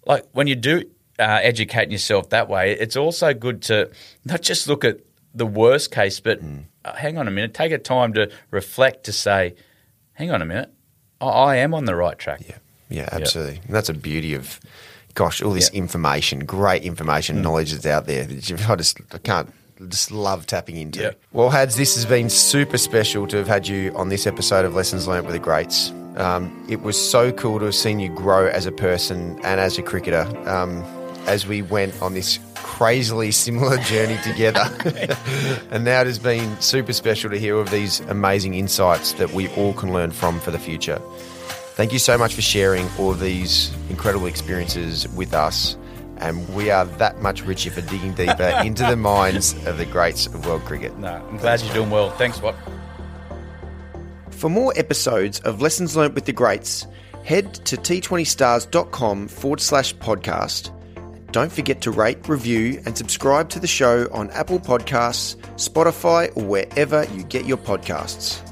like when you do educating yourself that way, it's also good to not just look at the worst case, but hang on a minute, take a time to reflect to say, hang on a minute, I am on the right track. Yeah, absolutely. And that's a beauty of – gosh, all this information, great information, knowledge that's out there. I just love tapping into. Yeah. Well, Hads, this has been super special to have had you on this episode of Lessons Learned with the Greats. It was so cool to have seen you grow as a person and as a cricketer as we went on this crazily similar journey together. And now it has been super special to hear of these amazing insights that we all can learn from for the future. Thank you so much for sharing all of these incredible experiences with us, and we are that much richer for digging deeper into the minds of the greats of world cricket. No, I'm glad you're doing well. Thanks, Watt. For more episodes of Lessons Learned with the Greats, head to t20stars.com/podcast. Don't forget to rate, review, and subscribe to the show on Apple Podcasts, Spotify, or wherever you get your podcasts.